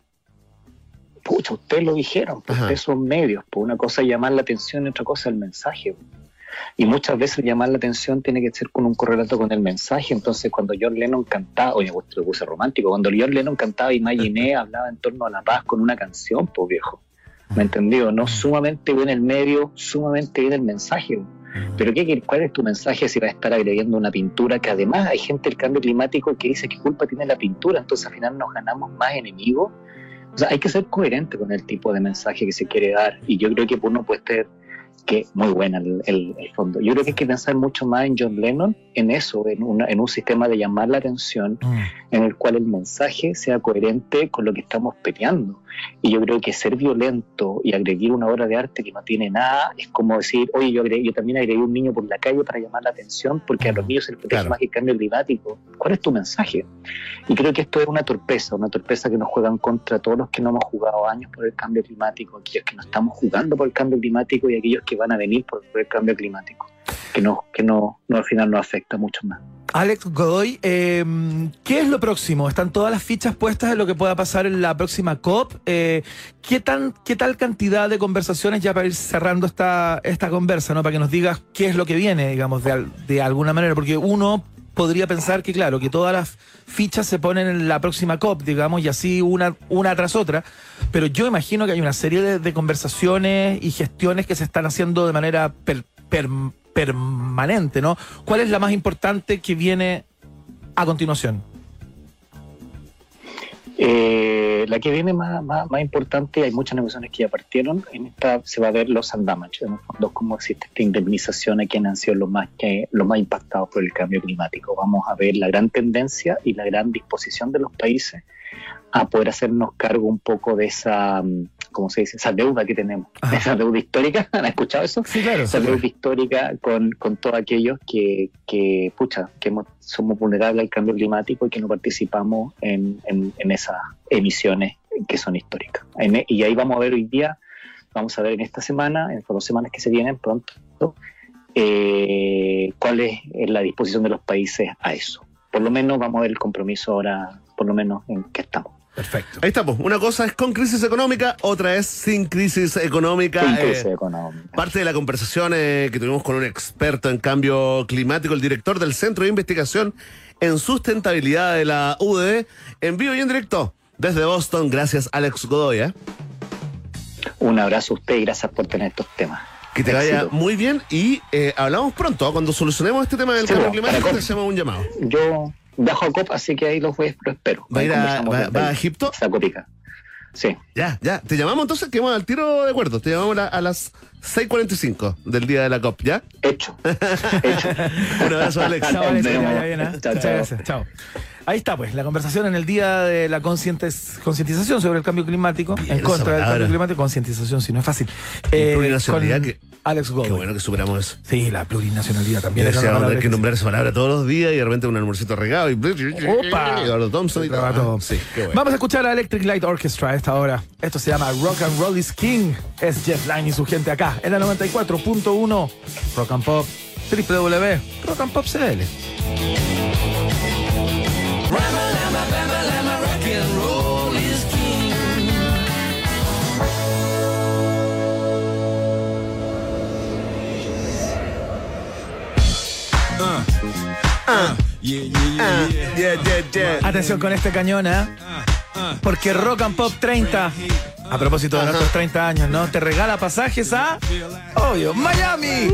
Pucha, ustedes lo dijeron, pues ustedes son medios, pues una cosa es llamar la atención y otra cosa el mensaje. Y muchas veces llamar la atención tiene que ser con un correlato con el mensaje. Entonces, cuando John Lennon cantaba, oye, lo puse romántico, cuando John Lennon cantaba Imagine, hablaba en torno a la paz con una canción, pues viejo. ¿Me entendió? No, sumamente bien el medio, sumamente bien el mensaje. Pero ¿qué, ¿cuál es tu mensaje si vas a estar agrediendo una pintura que además hay gente del cambio climático que dice qué culpa tiene la pintura? Entonces, al final nos ganamos más enemigos. O sea, hay que ser coherente con el tipo de mensaje que se quiere dar. Y yo creo que uno puede ser que muy buena el, el, el fondo. Yo creo que hay que pensar mucho más en John Lennon, en eso, en, una, en un sistema de llamar la atención, mm. en el cual el mensaje sea coherente con lo que estamos peleando. Y yo creo que ser violento y agredir una obra de arte que no tiene nada es como decir, oye, yo, agregué, yo también agregué un niño por la calle para llamar la atención porque mm. a los niños se les protege claro. más que el cambio climático. ¿Cuál es tu mensaje? Y creo que esto es una torpeza, una torpeza que nos juegan contra todos los que no hemos jugado años por el cambio climático, aquellos que no estamos jugando por el cambio climático y aquellos que van a venir por el cambio climático, que no, que no, no al final nos afecta mucho más. Alex Godoy, eh, ¿qué es lo próximo? ¿Están todas las fichas puestas en lo que pueda pasar en la próxima COP? Eh, ¿qué, tan, ¿Qué tal cantidad de conversaciones, ya para ir cerrando esta, esta conversa, ¿no? Para que nos digas qué es lo que viene, digamos, de, de alguna manera? Porque uno podría pensar que, claro, que todas las fichas se ponen en la próxima COP, digamos, y así una, una tras otra, pero yo imagino que hay una serie de, de conversaciones y gestiones que se están haciendo de manera per, per, permanente, ¿no? ¿Cuál es la más importante que viene a continuación? Eh, la que viene más, más, más importante, hay muchas negociaciones que ya partieron, en esta se va a ver los and damage, en el fondo cómo existe esta indemnización a quienes han sido los más, que, los más impactados por el cambio climático. Vamos a ver la gran tendencia y la gran disposición de los países a poder hacernos cargo un poco de esa, ¿cómo se dice?, esa deuda que tenemos, Ajá. esa deuda histórica. ¿Han escuchado eso? Sí, claro. Esa sí, deuda claro. histórica con, con todos aquellos que, que pucha, que hemos, somos vulnerables al cambio climático y que no participamos en, en, en esas emisiones que son históricas. En, y ahí vamos a ver hoy día, vamos a ver en esta semana, en las dos semanas que se vienen pronto, eh, cuál es la disposición de los países a eso. Por lo menos vamos a ver el compromiso ahora, por lo menos en qué estamos. Perfecto. Ahí estamos. Una cosa es con crisis económica, otra es sin crisis económica. Sin crisis eh, económica. Parte de la conversación eh, que tuvimos con un experto en cambio climático, el director del Centro de Investigación en Sustentabilidad de la U D D, en vivo y en directo desde Boston. Gracias, Alex Godoy. ¿eh? Un abrazo a usted y gracias por tener estos temas. Que te vaya muy bien y eh, hablamos pronto. ¿eh? Cuando solucionemos este tema del sí, cambio bueno, climático, te hacemos un llamado. Yo... Bajo a COP, así que ahí los voy, lo espero. ¿Va, a, va, va a Egipto? Esa copica. Sí. Ya, ya. Te llamamos entonces, que vamos al tiro de acuerdo. Te llamamos a, a las seis cuarenta y cinco del día de la COP, ¿ya? Hecho. Hecho. Un abrazo, Alex. Chao, Alex. Chao, chao. Gracias. Chao. Ahí está, pues, la conversación en el día de la concientización sobre el cambio climático. Bien, en contra del cambio climático, concientización, si no es fácil. Eh, plurinacionalidad, que, Alex Godoy. Qué bueno que superamos eso. Sí, la plurinacionalidad también. Vamos a tener que nombrar esa palabra todos los días y de repente un almuercito regado. Y... ¡Opa! Y Eduardo Thompson y todo. Sí, qué bueno. Vamos a escuchar a Electric Light Orchestra a esta hora. Esto se llama Rock and Roll is King. Es Jeff Lynne y su gente acá en la noventa y cuatro punto uno Rock and Pop, doble u doble u doble u punto rock and pop punto c l. Atención con este cañón, ¿eh? Porque Rock and Pop treinta, a propósito de uh-huh. nuestros treinta años, ¿no? Te regala pasajes a, obvio, Miami.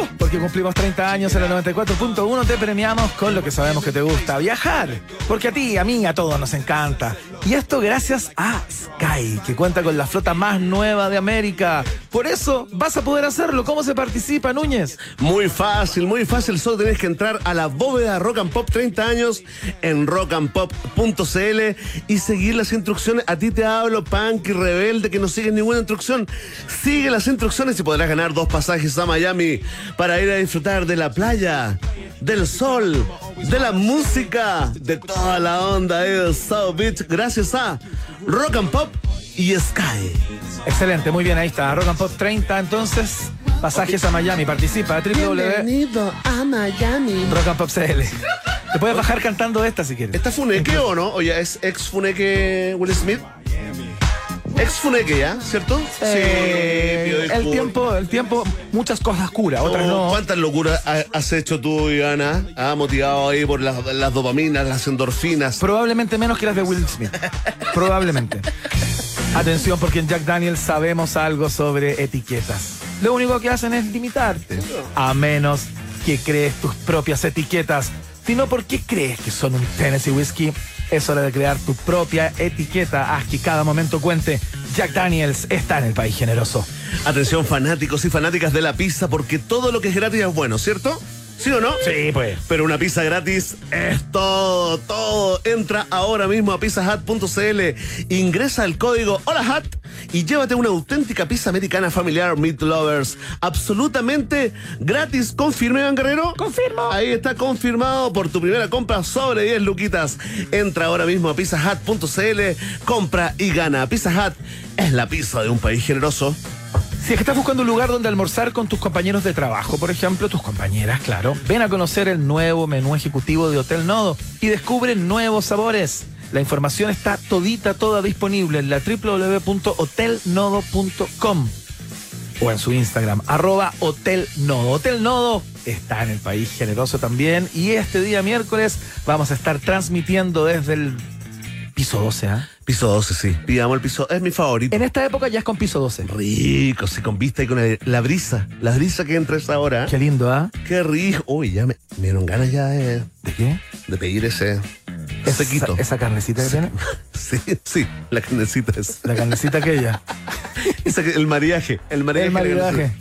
Uh, porque cumplimos treinta años en la noventa y cuatro punto uno, te premiamos con lo que sabemos que te gusta, viajar. Porque a ti, a mí, a todos nos encanta. Y esto gracias a Sky, que cuenta con la flota más nueva de América. Por eso vas a poder hacerlo. ¿Cómo se participa, Núñez? Muy fácil, muy fácil. Solo tenés que entrar a la bóveda Rock and Pop treinta años en rock and pop punto c l y seguir las instrucciones. A ti te hablo, punk y rebelde, que no sigues ninguna instrucción. Sigue las instrucciones y podrás ganar dos pasajes a Miami para ir a disfrutar de la playa, del sol, de la música, de toda la onda de South Beach. Gracias. A Rock and Pop y Sky. Excelente, muy bien, ahí está. Rock and Pop treinta, entonces, pasajes okay. a Miami. Participa, Bienvenido w. a Miami. Rock and Pop C L. Te puedes bajar cantando esta si quieres. ¿Esta funeque o no? Oye, ¿es ex funeque Will Smith? Ex funeque, ¿ya? ¿Cierto? Eh, sí. El tiempo, el tiempo, muchas cosas cura, otras no. no. ¿Cuántas locuras has hecho tú, Ivana? Ah, motivado ahí por las, las dopaminas, las endorfinas. Probablemente menos que las de Will Smith. Probablemente. Atención, porque en Jack Daniels sabemos algo sobre etiquetas. Lo único que hacen es limitarte. A menos que crees tus propias etiquetas, sino porque crees que son un Tennessee Whiskey. Es hora de crear tu propia etiqueta. Haz que cada momento cuente. Jack Daniels está en el país generoso. Atención fanáticos y fanáticas de la pizza, porque todo lo que es gratis es bueno, ¿cierto? ¿Sí o no? Sí, pues. Pero una pizza gratis es todo, todo. Entra ahora mismo a pizza hut punto c l, ingresa el código Hola Hut y llévate una auténtica pizza americana familiar Meat Lovers, absolutamente gratis. ¿Confirme, Iván Guerrero? Confirmo. Ahí está confirmado por tu primera compra sobre diez luquitas. Entra ahora mismo a pizza hut punto c l, compra y gana. Pizza Hut es la pizza de un país generoso. Si es que estás buscando un lugar donde almorzar con tus compañeros de trabajo, por ejemplo, tus compañeras, claro, ven a conocer el nuevo menú ejecutivo de Hotel Nodo y descubre nuevos sabores. La información está todita, toda disponible en la doble u doble u doble u punto hotel nodo punto com o en su Instagram, arroba Hotel Nodo. Hotel Nodo está en el país generoso también, y este día miércoles vamos a estar transmitiendo desde el piso doce, ¿ah? ¿eh? Piso doce, sí. Pidamos el piso. Es mi favorito. En esta época ya es con piso doce. Rico, sí, con vista y con el, la brisa. La brisa que entra esa hora. ¿Eh? Qué lindo, ¿ah? ¿Eh? Qué rico. Uy, ya me, me dieron ganas ya de... ¿De qué? De pedir ese... Esa, sequito. ¿Esa carnecita que sí. tiene? Sí, sí, la carnecita es. La carnecita aquella. Esa, el maridaje. El maridaje. El maridaje.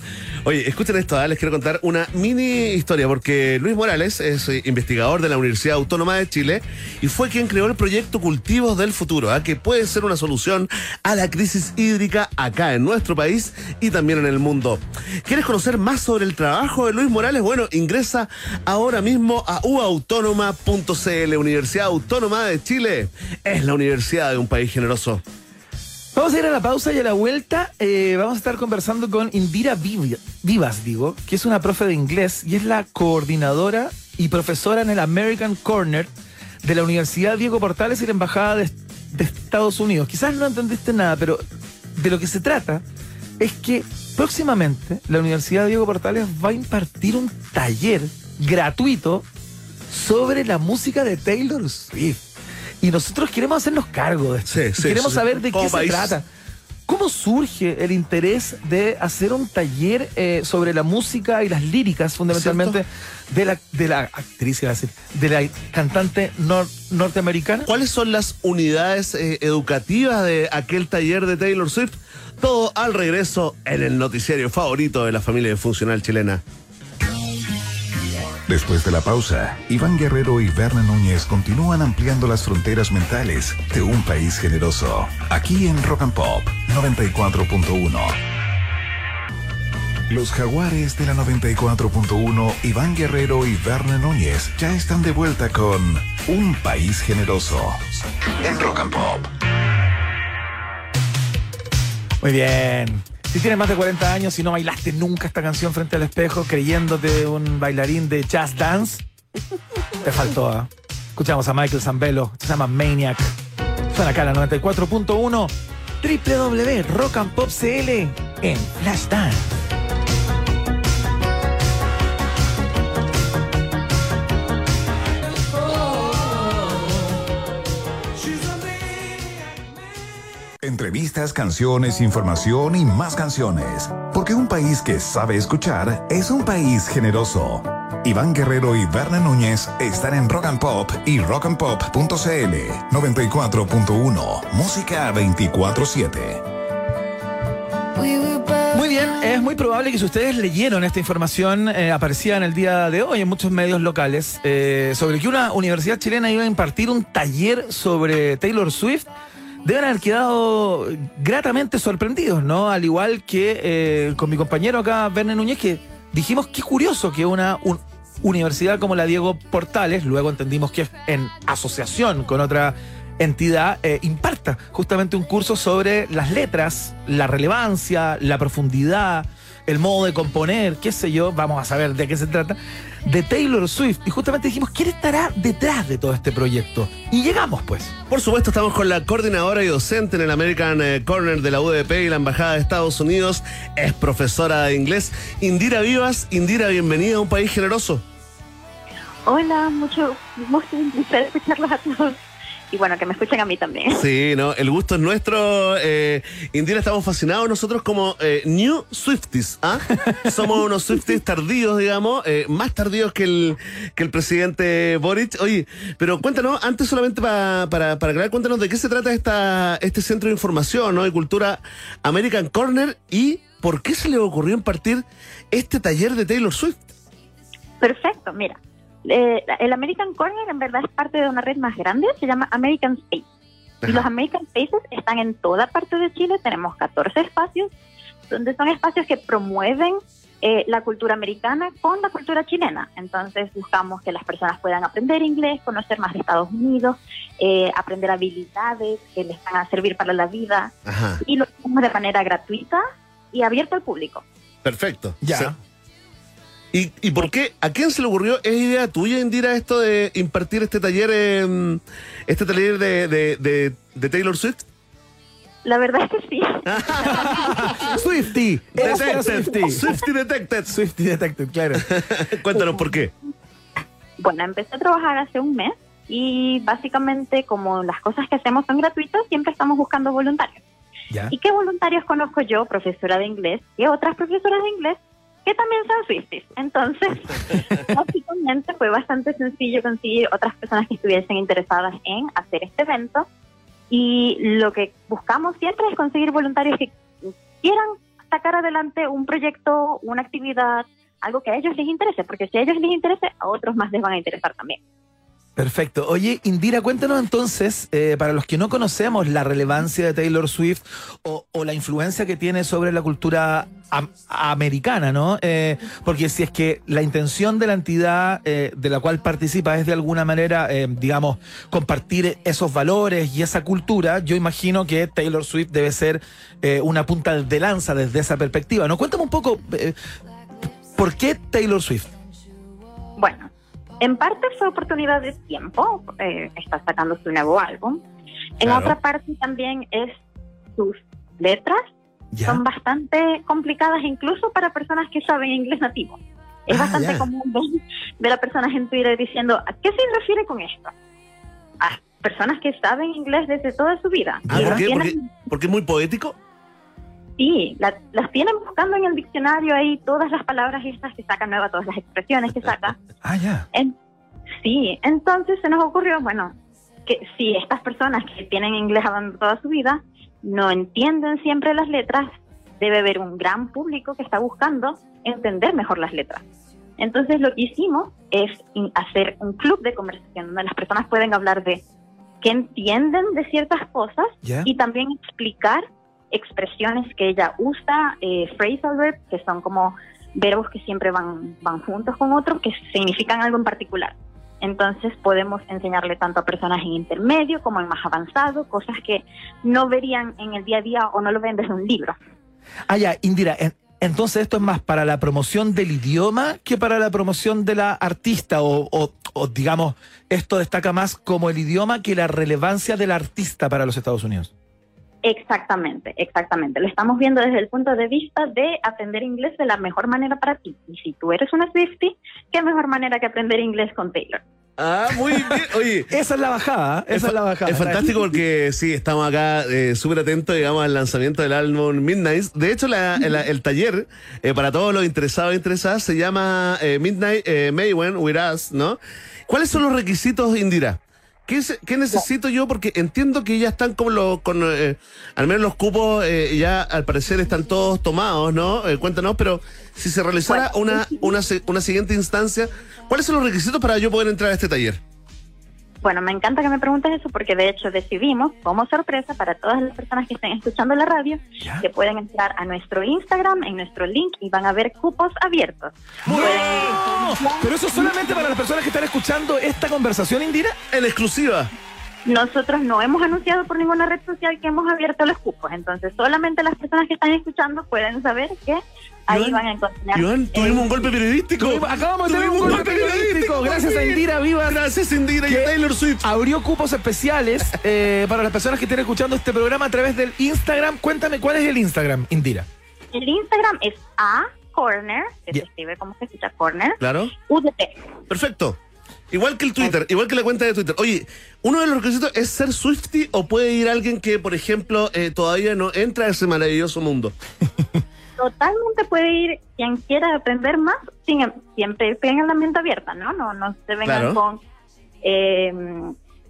Oye, escuchen esto, ¿eh? Les quiero contar una mini historia, porque Luis Morales es investigador de la Universidad Autónoma de Chile y fue quien creó el proyecto Cultivos del Futuro, ¿eh? Que puede ser una solución a la crisis hídrica acá en nuestro país y también en el mundo. ¿Quieres conocer más sobre el trabajo de Luis Morales? Bueno, ingresa ahora mismo a u autónoma punto c l. Universidad Autónoma de Chile es la universidad de un país generoso. Vamos a ir a la pausa y a la vuelta eh, vamos a estar conversando con Indira Vivas, digo, que es una profe de inglés y es la coordinadora y profesora en el American Corner de la Universidad Diego Portales y la Embajada de, de Estados Unidos. Quizás no entendiste nada, pero de lo que se trata es que próximamente la Universidad Diego Portales va a impartir un taller gratuito sobre la música de Taylor Swift. Y nosotros queremos hacernos cargo de esto. Sí, sí, queremos sí, saber de qué país se trata. ¿Cómo surge el interés de hacer un taller eh, sobre la música y las líricas, fundamentalmente, de la, de la actriz, iba a decir, de la cantante nor, norteamericana? ¿Cuáles son las unidades eh, educativas de aquel taller de Taylor Swift? Todo al regreso en el noticiario favorito de la familia funcional chilena. Después de la pausa, Iván Guerrero y Berna Núñez continúan ampliando las fronteras mentales de un país generoso, aquí en Rock and Pop noventa y cuatro punto uno. Los jaguares de la noventa y cuatro punto uno, Iván Guerrero y Berna Núñez, ya están de vuelta con Un País Generoso, en Rock and Pop. Muy bien. Si tienes más de cuarenta años y no bailaste nunca esta canción frente al espejo creyéndote un bailarín de Just Dance, te faltó, ¿eh? Escuchamos a Michael Zambello, se llama Maniac. Suena acá la noventa y cuatro punto uno, doble u doble u doble u punto rock and pop punto c l en Flashdance. Entrevistas, canciones, información y más canciones. Porque un país que sabe escuchar es un país generoso. Iván Guerrero y Berna Núñez están en Rock and Pop y rock and pop punto c l noventa y cuatro punto uno. Música veinticuatro siete. Muy bien, es muy probable que si ustedes leyeron esta información eh, aparecía en el día de hoy en muchos medios locales eh, sobre que una universidad chilena iba a impartir un taller sobre Taylor Swift. Deben haber quedado gratamente sorprendidos, ¿no? Al igual que eh, con mi compañero acá, Berna Núñez, que dijimos que curioso que una un, universidad como la Diego Portales, luego entendimos que es en asociación con otra entidad, eh, imparta justamente un curso sobre las letras, la relevancia, la profundidad, el modo de componer, qué sé yo, vamos a saber de qué se trata, de Taylor Swift. Y justamente dijimos, ¿quién estará detrás de todo este proyecto? Y llegamos, pues. Por supuesto, estamos con la coordinadora y docente en el American Corner de la U D D y la Embajada de Estados Unidos. Es profesora de inglés, Indira Vivas. Indira, bienvenida a Un País Generoso. Hola, mucho gusto, un placer escucharlos a todos. y bueno, que me escuchen a mí también. Sí, no, el gusto es nuestro. Eh, Indira, estamos fascinados nosotros como eh, New Swifties, ¿ah? Somos unos Swifties tardíos, digamos, eh, más tardíos que el, que el presidente Boric. Oye, pero cuéntanos, antes solamente pa, para para aclarar, cuéntanos de qué se trata esta este centro de información, ¿no?, y cultura American Corner, y por qué se le ocurrió impartir este taller de Taylor Swift. Perfecto, mira. Eh, el American Corner en verdad es parte de una red más grande, se llama American Space. Ajá. Y los American Spaces están en toda parte de Chile, tenemos catorce espacios, donde son espacios que promueven eh, la cultura americana con la cultura chilena. Entonces buscamos que las personas puedan aprender inglés, conocer más de Estados Unidos, eh, aprender habilidades que les van a servir para la vida. Ajá. Y lo hacemos de manera gratuita y abierta al público. Perfecto, ya. Sí. ¿Y, ¿Y por qué? ¿A quién se le ocurrió? ¿Es idea tuya, Indira, esto de impartir este taller, eh, este taller de, de, de, de Taylor Swift? La verdad es que sí. Swifty Detected. Swifty Detected. Swifty Detected, claro. Cuéntanos por qué. Bueno, empecé a trabajar hace un mes y básicamente, como las cosas que hacemos son gratuitas, siempre estamos buscando voluntarios. ¿Ya? ¿Y qué voluntarios conozco yo, profesora de inglés, y otras profesoras de inglés que también son Swifties? Entonces, básicamente fue bastante sencillo conseguir otras personas que estuviesen interesadas en hacer este evento, y lo que buscamos siempre es conseguir voluntarios que quieran sacar adelante un proyecto, una actividad, algo que a ellos les interese, porque si a ellos les interese, a otros más les van a interesar también. Perfecto. Oye, Indira, cuéntanos entonces, eh, para los que no conocemos la relevancia de Taylor Swift o, o la influencia que tiene sobre la cultura am- americana, ¿no? Eh, porque si es que la intención de la entidad eh, de la cual participa es de alguna manera, eh, digamos, compartir esos valores y esa cultura, yo imagino que Taylor Swift debe ser eh, una punta de lanza desde esa perspectiva, ¿no? Cuéntame un poco, eh, ¿por qué Taylor Swift? Bueno, en parte fue oportunidad de tiempo, eh, está sacando su nuevo álbum. En claro. otra parte también es sus letras, yeah. son bastante complicadas incluso para personas que saben inglés nativo. Es ah, bastante yeah. común ver, ver a personas en Twitter diciendo, ¿a qué se refiere con esto? A personas que saben inglés desde toda su vida. Ah, ¿por qué? Tienen... ¿Por qué? ¿Porque es muy poético? Sí, la, las tienen buscando en el diccionario ahí todas las palabras estas que saca nueva, todas las expresiones que saca. Ah, ya. Yeah. Sí, entonces se nos ocurrió, bueno, que si estas personas que tienen inglés hablando toda su vida no entienden siempre las letras, debe haber un gran público que está buscando entender mejor las letras. Entonces lo que hicimos es hacer un club de conversación donde las personas pueden hablar de qué entienden de ciertas cosas yeah. y también explicar expresiones que ella usa, eh, phrasal verbs, que son como verbos que siempre van, van juntos con otros, que significan algo en particular. Entonces podemos enseñarle tanto a personas en intermedio como en más avanzado, cosas que no verían en el día a día o no lo ven desde un libro. Ah, ya, Indira, en, entonces esto es más para la promoción del idioma que para la promoción de la artista, o, o, o digamos, esto destaca más como el idioma que la relevancia del artista para los Estados Unidos. Exactamente, exactamente. Lo estamos viendo desde el punto de vista de aprender inglés de la mejor manera para ti. Y si tú eres una Swiftie, ¿qué mejor manera que aprender inglés con Taylor? Ah, muy bien. Oye, esa es la bajada, esa es, es la bajada. Es fantástico porque sí, estamos acá eh, súper atentos, digamos, al lanzamiento del álbum Midnight. De hecho, la, el, el taller, eh, para todos los interesados e interesadas, se llama eh, Midnight eh, Mayhem With Us, ¿no? ¿Cuáles son los requisitos, Indira? ¿Qué, ¿Qué necesito yo? Porque entiendo que ya están como los, con, eh, al menos los cupos eh, ya al parecer están todos tomados, ¿no? Eh, cuéntanos, pero si se realizara bueno. una, una, una siguiente instancia, ¿cuáles son los requisitos para yo poder entrar a este taller? Bueno, me encanta que me preguntes eso porque de hecho decidimos, como sorpresa para todas las personas que estén escuchando la radio, ¿ya? que pueden entrar a nuestro Instagram, en nuestro link, y van a ver cupos abiertos. ¡Muy bien! ¿Pero eso solamente para las personas que están escuchando esta conversación, Indira? En exclusiva. Nosotros no hemos anunciado por ninguna red social que hemos abierto los cupos, entonces solamente las personas que están escuchando pueden saber que... Ahí Joan, van a encontrar. Joan, tuvimos eh, un golpe periodístico. Tuvimos, acabamos de tener un, un golpe, golpe periodístico. periodístico gracias sí. a Indira Vivas. Gracias, Indira y Taylor Swift. Abrió cupos especiales eh, para las personas que estén escuchando este programa a través del Instagram. Cuéntame, ¿cuál es el Instagram, Indira? El Instagram es A Corner, que yeah. se escribe como se escucha Corner. Claro. U D D. Perfecto. Igual que el Twitter, igual que la cuenta de Twitter. Oye, uno de los requisitos es ser Swiftie, o puede ir alguien que, por ejemplo, eh, todavía no entra a ese maravilloso mundo. Totalmente puede ir quien quiera aprender más, sin, siempre tengan la mente abierta, ¿no? No, no se vengan, claro, con eh,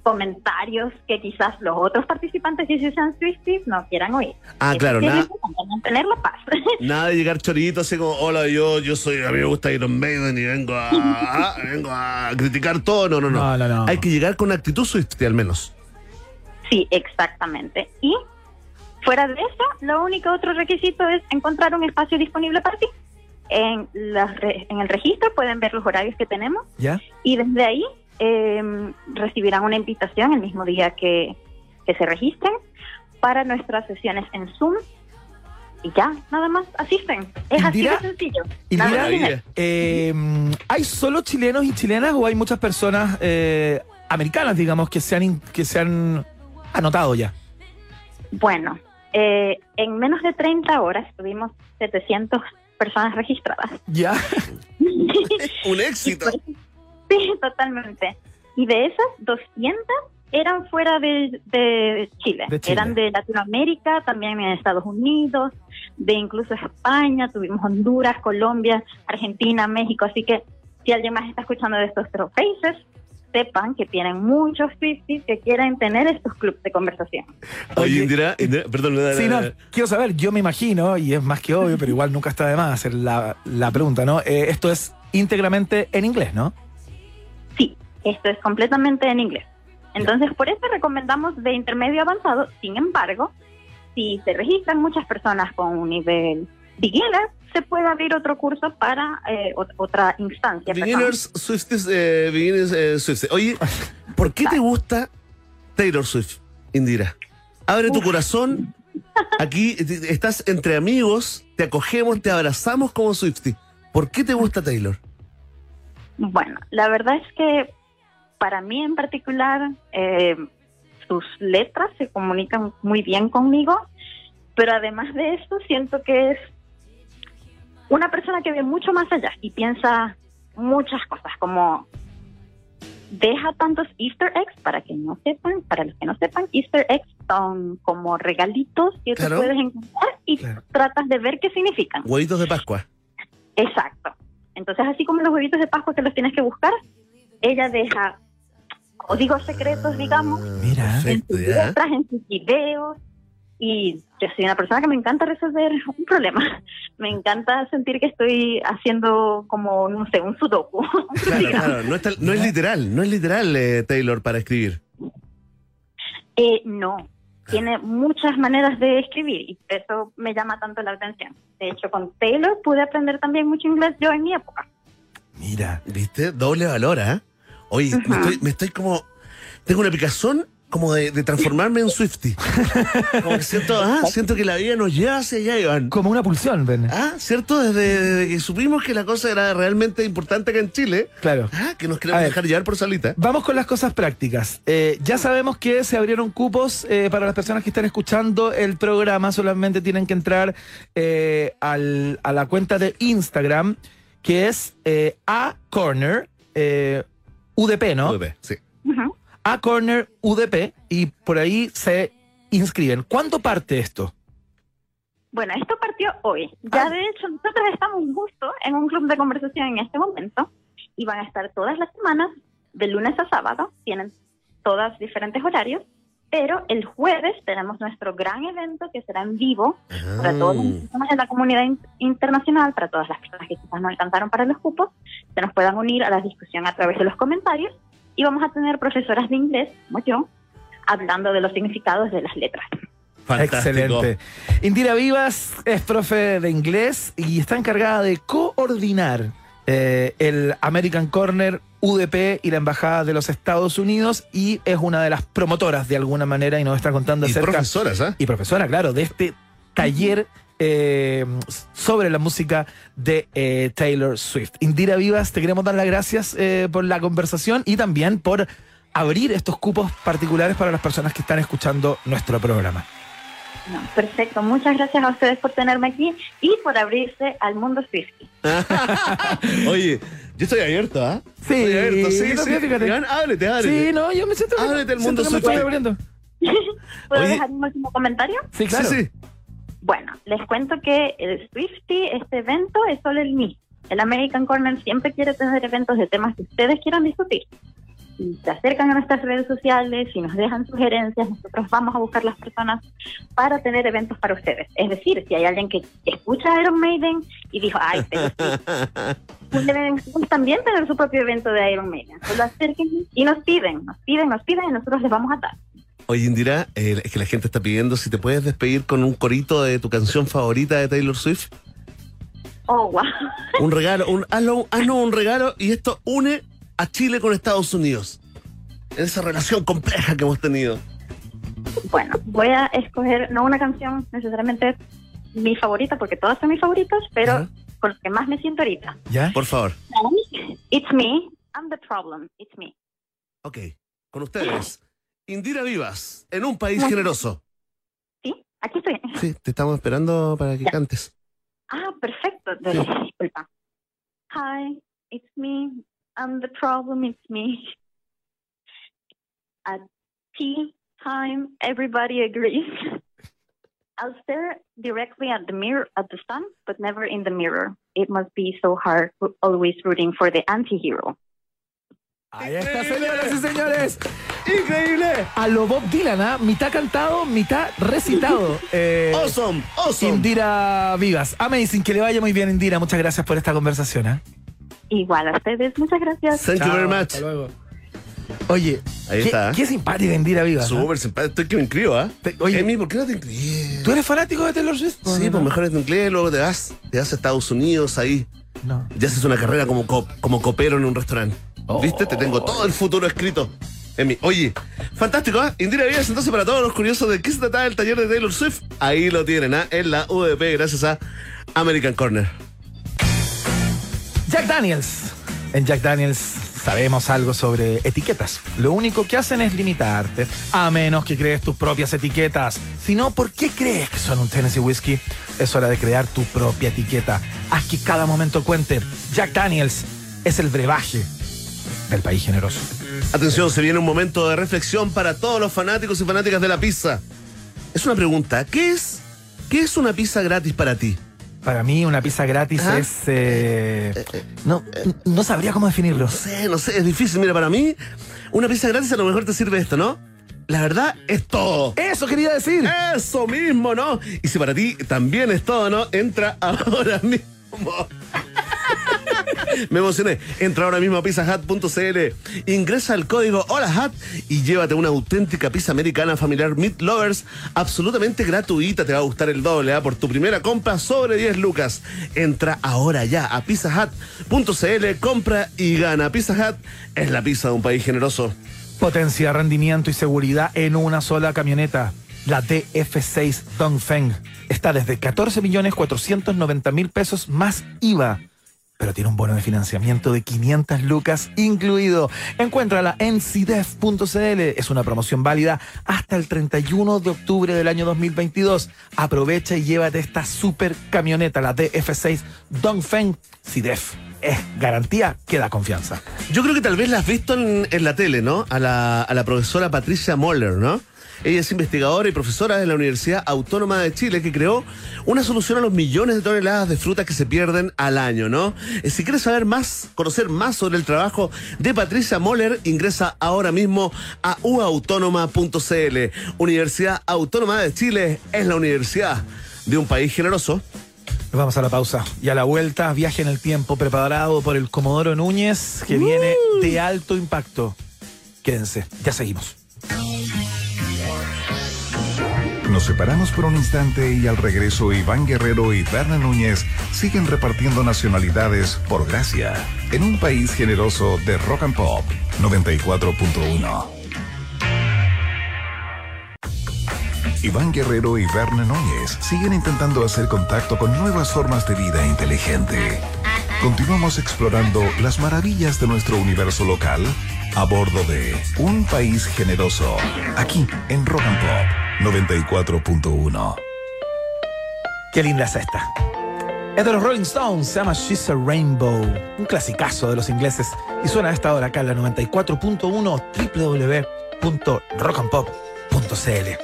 comentarios que quizás los otros participantes que si sean Swifties no quieran oír. Ah, es claro, nada. Mantener la paz. Nada de llegar chorito así como, hola, yo, yo soy, a mí me gusta Iron Maiden y vengo a, vengo a criticar todo. No, no, no. No, no, no. Hay que llegar con actitud Swiftie al menos. Sí, exactamente. Y fuera de eso, lo único otro requisito es encontrar un espacio disponible para ti. En, las re, en el registro pueden ver los horarios que tenemos. ¿Ya? Y desde ahí Eh, recibirán una invitación el mismo día que, que se registren para nuestras sesiones en Zoom y ya, nada más asisten. Es así de sencillo. Indira, eh, ¿hay solo chilenos y chilenas o hay muchas personas eh, americanas, digamos, que se han, que se han anotado ya? Bueno, eh, en menos de treinta horas tuvimos setecientas personas registradas. Ya. Un éxito. Sí, totalmente. Y de esas, doscientas eran fuera de, de, Chile. de Chile. Eran de Latinoamérica, también en Estados Unidos, de incluso España, tuvimos Honduras, Colombia, Argentina, México. Así que si alguien más está escuchando de estos otros países, sepan que tienen muchos Swifties que quieren tener estos clubes de conversación. Oye, Indira, Indira perdón. No, sí, no, no, quiero saber, yo me imagino, y es más que obvio, pero igual nunca está de más hacer la, la pregunta, ¿no? Eh, esto es íntegramente en inglés, ¿no? Esto es completamente en inglés. Entonces, por eso recomendamos de intermedio avanzado. Sin embargo, si se registran muchas personas con un nivel beginner, se puede abrir otro curso para eh, otra instancia. Beginners, Swifties, eh, beginners, eh, Swifties. Oye, ¿por qué te gusta Taylor Swift, Indira? Abre tu Uf. corazón. Aquí estás entre amigos, te acogemos, te abrazamos como Swiftie. ¿Por qué te gusta Taylor? Bueno, la verdad es que para mí en particular, eh, sus letras se comunican muy bien conmigo, pero además de eso siento que es una persona que ve mucho más allá y piensa muchas cosas, como deja tantos easter eggs, para que no sepan, para los que no sepan, easter eggs son como regalitos que claro. tú puedes encontrar y claro. tratas de ver qué significan. Huevitos de Pascua. Exacto. Entonces, así como los huevitos de Pascua que los tienes que buscar, ella deja, o digo, secretos, digamos, Mira, perfecto, en sus letras, en sus videos. Y yo soy una persona que me encanta resolver un problema. Me encanta sentir que estoy haciendo como, no sé, un sudoku. Claro, claro, no, está, no es literal, no es literal, eh, Taylor, para escribir. Eh, no, tiene muchas maneras de escribir y eso me llama tanto la atención. De hecho, con Taylor pude aprender también mucho inglés yo en mi época. Mira, ¿viste? Doble valor, ¿eh? Oye, uh -huh. me, estoy, me estoy como... Tengo una picazón como de, de transformarme en Swiftie. Como que siento, ah, siento que la vida nos lleva hacia allá, Iván. Como una pulsión, ven. Ah, ¿cierto? Desde, desde que supimos que la cosa era realmente importante acá en Chile. Claro. Ah, que nos queremos dejar llevar por salita. Vamos con las cosas prácticas. Eh, ya sabemos que se abrieron cupos eh, para las personas que están escuchando el programa. Solamente tienen que entrar eh, al, a la cuenta de Instagram, que es eh, A Corner eh, U D P, ¿no? U D P, sí. Uh-huh. A Corner U D P, y por ahí se inscriben. ¿Cuándo parte esto? Bueno, esto partió hoy. Ya ah. de hecho, nosotros estamos justo en un club de conversación en este momento y van a estar todas las semanas, de lunes a sábado, tienen todas diferentes horarios, pero el jueves tenemos nuestro gran evento que será en vivo ah. para todos los personas de la comunidad in internacional, para todas las personas que quizás no alcanzaron para los cupos, que nos puedan unir a la discusión a través de los comentarios. Y vamos a tener profesoras de inglés, como yo, hablando de los significados de las letras. Fantástico. Excelente. Indira Vivas es profe de inglés y está encargada de coordinar eh, el American Corner U D P y la Embajada de los Estados Unidos, y es una de las promotoras de alguna manera y nos está contando y acerca... Y profesoras, ¿eh? Y profesora, claro, de este taller eh, sobre la música de eh, Taylor Swift. Indira Vivas, te queremos dar las gracias eh, por la conversación y también por abrir estos cupos particulares para las personas que están escuchando nuestro programa. No, perfecto, muchas gracias a ustedes por tenerme aquí y por abrirse al mundo Swiftie. Oye, Yo estoy abierto, ¿ah? ¿eh? Sí, estoy abierto, sí, sí, sí. Fíjate. Iván, ábrete, ábrete. Sí, no, yo me siento... Ábrete el mundo suyo. ¿Puedo Oye. dejar un último comentario? Sí, claro. Sí, sí. Bueno, les cuento que el Swifty, este evento, es solo el mismo. El American Corner siempre quiere tener eventos de temas que ustedes quieran discutir. Y se acercan a nuestras redes sociales y nos dejan sugerencias, nosotros vamos a buscar las personas para tener eventos para ustedes. Es decir, si hay alguien que escucha a Iron Maiden y dijo, ay, pero sí, deben también tener su propio evento de Iron Maiden. Solo acerquen y nos piden, nos piden, nos piden y nosotros les vamos a dar. Oye, Indira, eh, es que la gente está pidiendo si te puedes despedir con un corito de tu canción favorita de Taylor Swift. Oh, wow. Un regalo, un, hazlo, hazlo un regalo y esto une a Chile con Estados Unidos, en esa relación compleja que hemos tenido. Bueno, voy a escoger, no una canción necesariamente mi favorita, porque todas son mis favoritas, pero ¿Ah? con lo que más me siento ahorita. ¿Ya? Por favor. It's me, I'm the problem, it's me. Ok, con ustedes, Indira Vivas, en un país generoso. Sí, aquí estoy. Sí, te estamos esperando para que ya. cantes. Ah, perfecto, sí. Disculpa. Hi, it's me. And the problem is me. At tea time, everybody agrees. I'll stare directly at the mirror, at the sun, but never in the mirror. It must be so hard, always rooting for the anti-hero. Ahí está, señoras y señores. Increíble. A lo Bob Dylan, ¿ah? Mitad cantado, mitad recitado. Eh, awesome, awesome. Indira Vivas. Amazing, que le vaya muy bien, Indira. Muchas gracias por esta conversación, ¿ah? ¿eh? Igual a ustedes, muchas gracias. Thank Chao, you very much. Hasta luego. Oye, ahí ¿qué, está. Qué simpática Indira Vivas. Súper simpática, estoy que me inscribo, ¿ah? ¿eh? Oye, Emi, ¿por qué no te inscribes? ¿Tú eres fanático de Taylor Swift? Sí, no, pues no. mejor te inscribes, luego te vas, te vas a Estados Unidos ahí. No. Ya haces una carrera como, cop, como copero en un restaurante. Oh. ¿Viste? Te tengo todo el futuro escrito. Emi, oye, fantástico, ¿ah? ¿eh? Indira Vivas, entonces para todos los curiosos de qué se trataba el taller de Taylor Swift, ahí lo tienen, ¿ah? ¿eh? En la U D P, gracias a American Corner. Jack Daniels. En Jack Daniels sabemos algo sobre etiquetas. Lo único que hacen es limitarte, a menos que crees tus propias etiquetas. Si no, ¿por qué crees que son un Tennessee Whiskey? Es hora de crear tu propia etiqueta. Haz que cada momento cuente. Jack Daniels es el brebaje del país generoso. Atención, se viene un momento de reflexión para todos los fanáticos y fanáticas de la pizza. Es una pregunta. ¿Qué es, qué es una pizza gratis para ti? Para mí una pizza gratis Ajá. es... Eh, no, no sabría cómo definirlo. No sé, no sé, es difícil. Mira, para mí una pizza gratis a lo mejor te sirve esto, ¿no? La verdad es todo. Eso quería decir. Eso mismo, ¿no? Y si para ti también es todo, ¿no? Entra ahora mismo. Me emocioné. Entra ahora mismo a pizza hut punto c l. Ingresa el código HOLAHUT y llévate una auténtica pizza americana familiar Meat Lovers absolutamente gratuita. Te va a gustar el doble, ¿eh? Por tu primera compra sobre diez lucas. Entra ahora ya a pizza hut punto c l, compra y gana. Pizza Hut es la pizza de un país generoso. Potencia, rendimiento y seguridad en una sola camioneta. La D F seis Dongfeng está desde catorce millones cuatrocientos noventa mil pesos más I V A. Pero tiene un bono de financiamiento de quinientas lucas incluido. Encuéntrala en C I D E F punto c l. Es una promoción válida hasta el treinta y uno de octubre del año dos mil veintidós. Aprovecha y llévate esta super camioneta, la D F seis Dongfeng. C I D E F es garantía que da confianza. Yo creo que tal vez la has visto en, en la tele, ¿no? A la, a la profesora Patricia Moller, ¿no? Ella es investigadora y profesora de la Universidad Autónoma de Chile, que creó una solución a los millones de toneladas de frutas que se pierden al año, ¿no? Si quieres saber más, conocer más sobre el trabajo de Patricia Moller, ingresa ahora mismo a u autónoma punto c l. Universidad Autónoma de Chile es la universidad de un país generoso. Nos vamos a la pausa y a la vuelta, viaje en el tiempo preparado por el Comodoro Núñez, que uh. viene de alto impacto. Quédense, ya seguimos. Nos separamos por un instante y al regreso Iván Guerrero y Berna Núñez siguen repartiendo nacionalidades por gracia en un país generoso de Rock and Pop noventa y cuatro punto uno. Iván Guerrero y Berna Núñez siguen intentando hacer contacto con nuevas formas de vida inteligente. Continuamos explorando las maravillas de nuestro universo local a bordo de Un País Generoso, aquí en Rock and Pop noventa y cuatro punto uno. Qué linda es esta. Es de los Rolling Stones, se llama She's a Rainbow, un clasicazo de los ingleses, y suena a esta hora acá en la noventa y cuatro punto uno doble u doble u doble u punto rock and pop punto c l.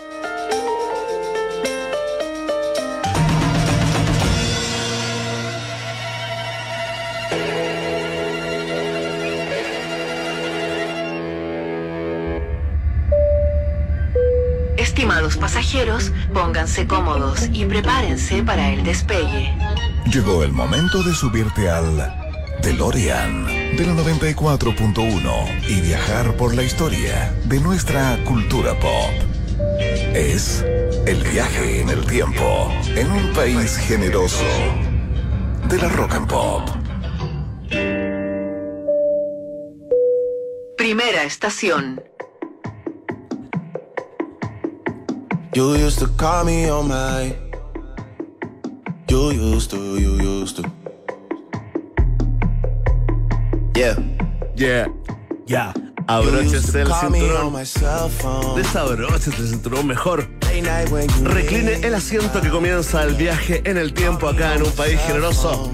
Estimados pasajeros, pónganse cómodos y prepárense para el despegue. Llegó el momento de subirte al DeLorean de la noventa y cuatro punto uno y viajar por la historia de nuestra cultura pop. Es el viaje en el tiempo en un país generoso de la rock and pop. Primera estación. You used to call me on my. You used to, you used to. Yeah, yeah, yeah. Abróchese el cinturón. Desabróchese el cinturón mejor. Recline el asiento que comienza el viaje en el tiempo acá en un país generoso,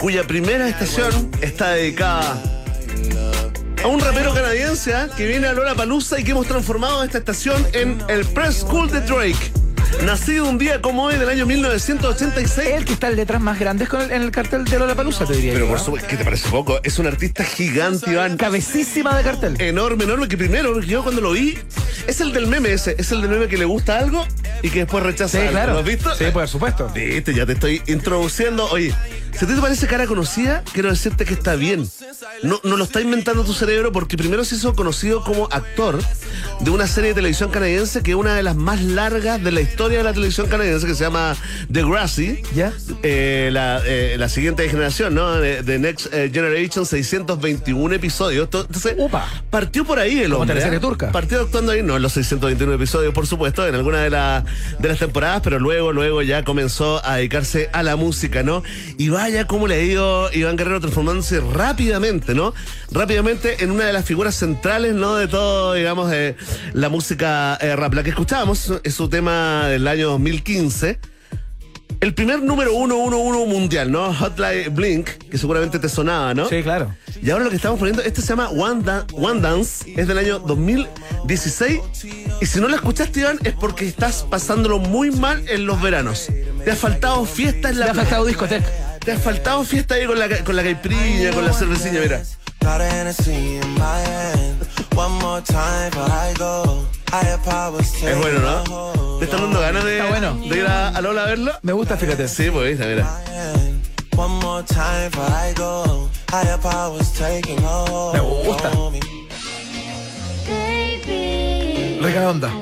cuya primera estación está dedicada a un rapero canadiense ¿eh? que viene a Lollapalooza y que hemos transformado esta estación en el Prep School de Drake. Nacido un día como hoy del año mil novecientos ochenta y seis. El que está en letras más grandes con el, en el cartel de Lollapalooza, te diría. Pero yo, por supuesto, ¿qué te parece poco? Es un artista gigante, Iván. Cabecísima de cartel. Enorme, enorme, que primero, yo cuando lo vi, es el del meme ese, es el del meme que le gusta algo y que después rechaza sí, algo. Claro. ¿Lo has visto? Sí, por supuesto. Viste, ya te estoy introduciendo. Oye, si a ti te parece cara conocida, quiero decirte que está bien. No, no lo está inventando tu cerebro, porque primero se hizo conocido como actor de una serie de televisión canadiense que es una de las más largas de la historia de la televisión canadiense, que se llama The Grassy, ¿ya? Eh, la, eh, la siguiente generación, ¿no? The Next Generation, seiscientos veintiuno episodios. Entonces, Opa. partió por ahí el hombre. ¿eh? Turca. Partió actuando ahí, no en los seiscientos veintiuno episodios, por supuesto, en alguna de, la, de las temporadas, pero luego, luego ya comenzó a dedicarse a la música, ¿no? Y vaya cómo le ha ido Iván Guerrero transformándose rápidamente, ¿no? Rápidamente en una de las figuras centrales, ¿no? De todo, digamos, eh, la música eh, rap. La que escuchábamos es su tema del año dos mil quince, el primer número uno uno uno mundial, ¿no? Hotline Blink, que seguramente te sonaba, ¿no? Sí, claro. Y ahora lo que estamos poniendo, este se llama One, Dan- One Dance, es del año dos mil dieciséis, y si no la escuchaste, Iván, es porque estás pasándolo muy mal en los veranos. Te ha faltado fiesta en la... Te ha faltado discoteca. Te ha faltado fiesta ahí con la, con la caipirinha, con la cervecilla, mira. Es bueno, ¿no? ¿Te están dando ganas de, bueno. de ir a, a Lola a verlo? Me gusta, fíjate. Sí, pues, mira. Me gusta. Rica onda.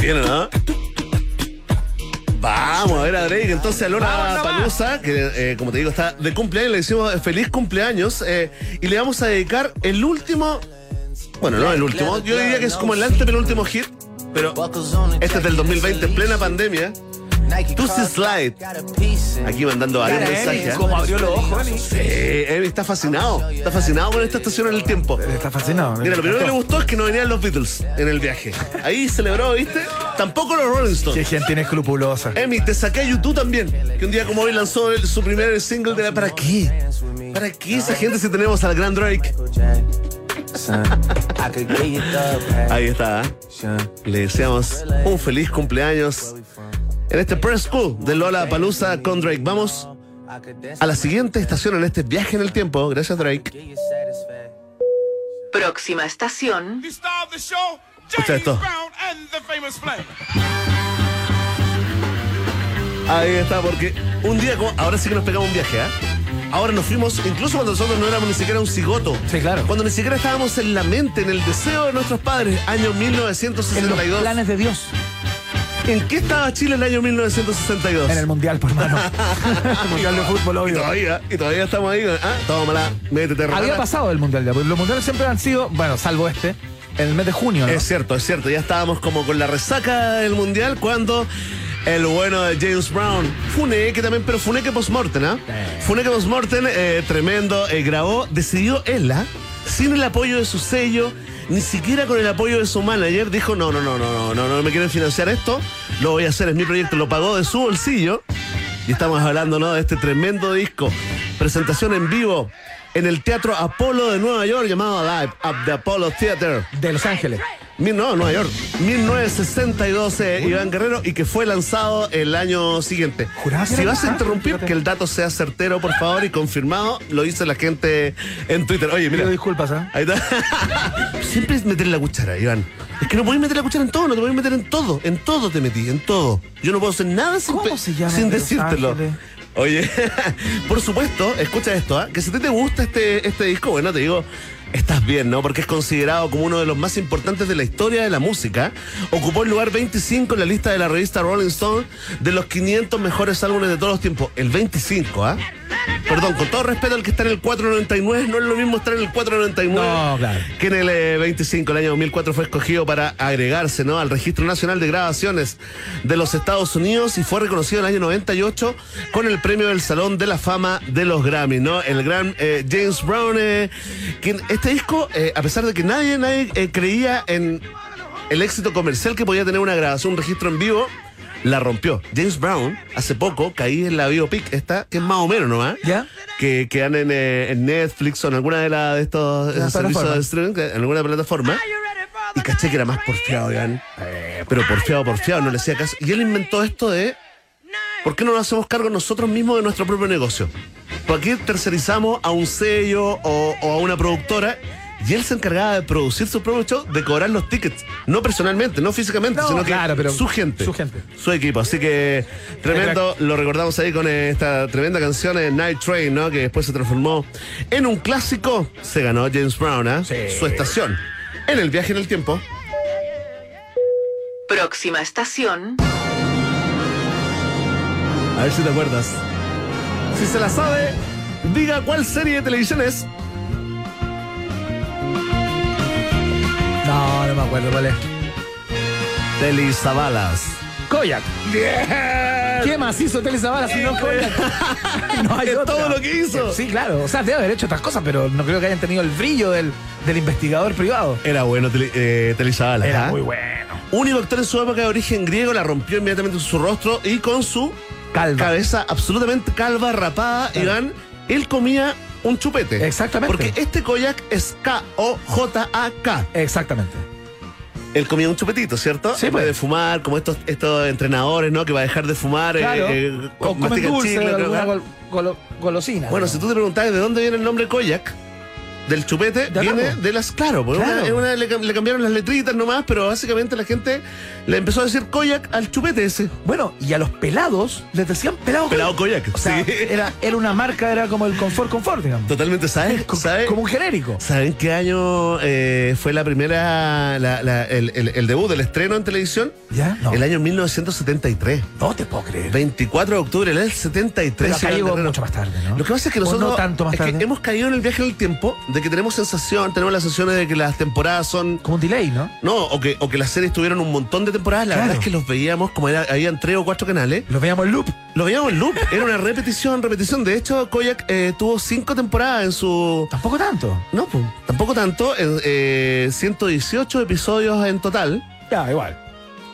Bien, ¿no? Vamos a ver a Drake, entonces a Lollapalooza, que eh, como te digo está de cumpleaños, le decimos feliz cumpleaños eh, y le vamos a dedicar el último, bueno no el último, yo diría que es como el antepenúltimo hit, pero este es del dos mil veinte, en plena pandemia. Tusi Slide. Aquí mandando varios mensajes. Como abrió los ojos, Emi. Sí, Emi está fascinado. Está fascinado con esta estación en el tiempo. Está fascinado. Mira, lo primero que le gustó es que no venían los Beatles en el viaje. Ahí celebró, ¿viste? Tampoco los Rolling Stones. Qué gente inescrupulosa. Emi, te saqué a YouTube también. Que un día como hoy lanzó el, su primer single de la... ¿Para qué? ¿Para qué esa gente si tenemos al gran Drake? Ahí está. Le deseamos un feliz cumpleaños en este Preschool de Lollapalooza con Drake. Vamos a la siguiente estación en este viaje en el tiempo. Gracias, Drake. Próxima estación. Escucha esto. Ahí está, porque un día como... Ahora sí que nos pegamos un viaje, ¿eh? Ahora nos fuimos, incluso cuando nosotros no éramos ni siquiera un cigoto. Sí, claro. Cuando ni siquiera estábamos en la mente, en el deseo de nuestros padres. Año mil novecientos sesenta y dos. En los planes de Dios. ¿En qué estaba Chile en el año mil novecientos sesenta y dos? En el Mundial, por mano. El Mundial de fútbol, obvio. Y todavía, y todavía estamos ahí. ¿Ah? Tómala, métete. Había remana. pasado el Mundial ya, porque los Mundiales siempre han sido, bueno, salvo este, en el mes de junio, ¿no? Es cierto, es cierto. Ya estábamos como con la resaca del Mundial cuando el bueno de James Brown, Funeque también, pero Funeque post-mortem, ¿ah? ¿eh? Funeque post-mortem, eh, tremendo, eh, grabó, decidió él, ¿ah? sin el apoyo de su sello, ni siquiera con el apoyo de su manager, dijo, no, no, no, no, no, no, no me quieren financiar esto, lo voy a hacer, es mi proyecto, lo pagó de su bolsillo. Y estamos hablando, ¿no?, de este tremendo disco. Presentación en vivo en el Teatro Apolo de Nueva York, llamado Live at the Apollo Theater. De Los Ángeles. No, Nueva York. mil novecientos sesenta y dos, eh, Iván Guerrero, y que fue lanzado el año siguiente. ¿Jurás? Si vas a interrumpir, fíjate, que el dato sea certero, por favor, y confirmado, lo dice la gente en Twitter. Oye, mira. Pido disculpas, ¿eh? Ahí está. Siempre es meter la cuchara, Iván. Es que no podés meter la cuchara en todo, no te podés meter en todo. En todo te metí, en todo. Yo no puedo hacer nada sin, sin decírtelo. Ángeles. Oye, por supuesto, escucha esto, ¿eh? Que si te, te gusta este, este disco, bueno, te digo, estás bien, ¿no? Porque es considerado como uno de los más importantes de la historia de la música. Ocupó el lugar veinticinco en la lista de la revista Rolling Stone de los quinientos mejores álbumes de todos los tiempos. El veinticinco, ¿ah? ¿eh? Perdón, con todo respeto al que está en el cuatrocientos noventa y nueve, no es lo mismo estar en el cuatrocientos noventa y nueve, no, claro, que en el eh, veinticinco. El año dos mil cuatro fue escogido para agregarse, ¿no?, al Registro Nacional de Grabaciones de los Estados Unidos y fue reconocido en el año noventa y ocho con el premio del Salón de la Fama de los Grammys, ¿no? El gran eh, James Brown, eh, quien este Este disco, eh, a pesar de que nadie, nadie eh, creía en el éxito comercial que podía tener una grabación, un registro en vivo, la rompió. James Brown, hace poco, caí en la biopic esta, que es más o menos nomás, ¿ya? Que quedan en, eh, en Netflix o en alguna de, la, de estos de servicios de streaming, en alguna plataforma. Y caché que era más porfiado, ¿verdad? Eh, pero porfiado, porfiado, no le hacía caso. Y él inventó esto de, ¿por qué no nos hacemos cargo nosotros mismos de nuestro propio negocio? Aquí tercerizamos a un sello o, o a una productora y él se encargaba de producir su propio show, de cobrar los tickets, no personalmente, no físicamente, no, sino claro, que pero su gente, su gente, su equipo. Así que tremendo, lo recordamos ahí con esta tremenda canción de Night Train, ¿no?, que después se transformó en un clásico. Se ganó James Brown, ¿eh? Sí. Su estación en el viaje en el tiempo. Próxima estación. A ver si te acuerdas. Si se la sabe, diga cuál serie de televisión es. No, no me acuerdo cuál es. Telly Savalas. Kojak. ¡Bien! ¿Qué más hizo Telly Savalas si no Kojak? No hay otra. Todo lo que hizo. Sí, claro. O sea, debe haber hecho otras cosas, pero no creo que hayan tenido el brillo del, del investigador privado. Era bueno Telly, eh, Telly Savalas. Era, ¿eh?, muy bueno. Único actor en su época de origen griego, la rompió inmediatamente en su rostro y con su... calva. Cabeza absolutamente calva, rapada, claro. Iván, él comía un chupete. Exactamente. Porque este Kojak es K O J A K. Exactamente. Él comía un chupetito, ¿cierto? Sí, pues. De fumar, como estos, estos entrenadores, ¿no?, que va a dejar de fumar. Claro. Eh, o comen dulce, chicle, alguna gol, golo, golosina. Bueno, ¿no?, si tú te preguntas de dónde viene el nombre Kojak, del chupete, de viene de las... Claro, porque claro. Una, una, le, le cambiaron las letritas nomás, pero básicamente la gente le empezó a decir Kojak al chupete ese. Bueno, y a los pelados les decían pelado Pelado Kojak, Kojak. O sea, sí. Era, era una marca, era como el confort, confort, digamos. Totalmente, ¿sabes? Co ¿sabes? Como un genérico. ¿Saben qué año eh, fue la primera, la, la, el, el, el debut, el estreno en televisión? ¿Ya? No. El año mil novecientos setenta y tres. No te puedo creer. veinticuatro de octubre, el setenta y tres. Pero acá llegó mucho más tarde, ¿no? Lo que pasa es que nosotros... no tanto más tarde. Es que hemos caído en el viaje en el tiempo... de que tenemos sensación, tenemos las sensaciones de que las temporadas son... como un delay, ¿no? No, o que, o que las series tuvieron un montón de temporadas. La claro. Verdad es que los veíamos, como era, habían tres o cuatro canales. Los veíamos en loop. Los veíamos en loop. Era una repetición, repetición. De hecho, Kojak eh, tuvo cinco temporadas en su... Tampoco tanto. No, pues, tampoco tanto. Eh, ciento dieciocho episodios en total. Ya, igual.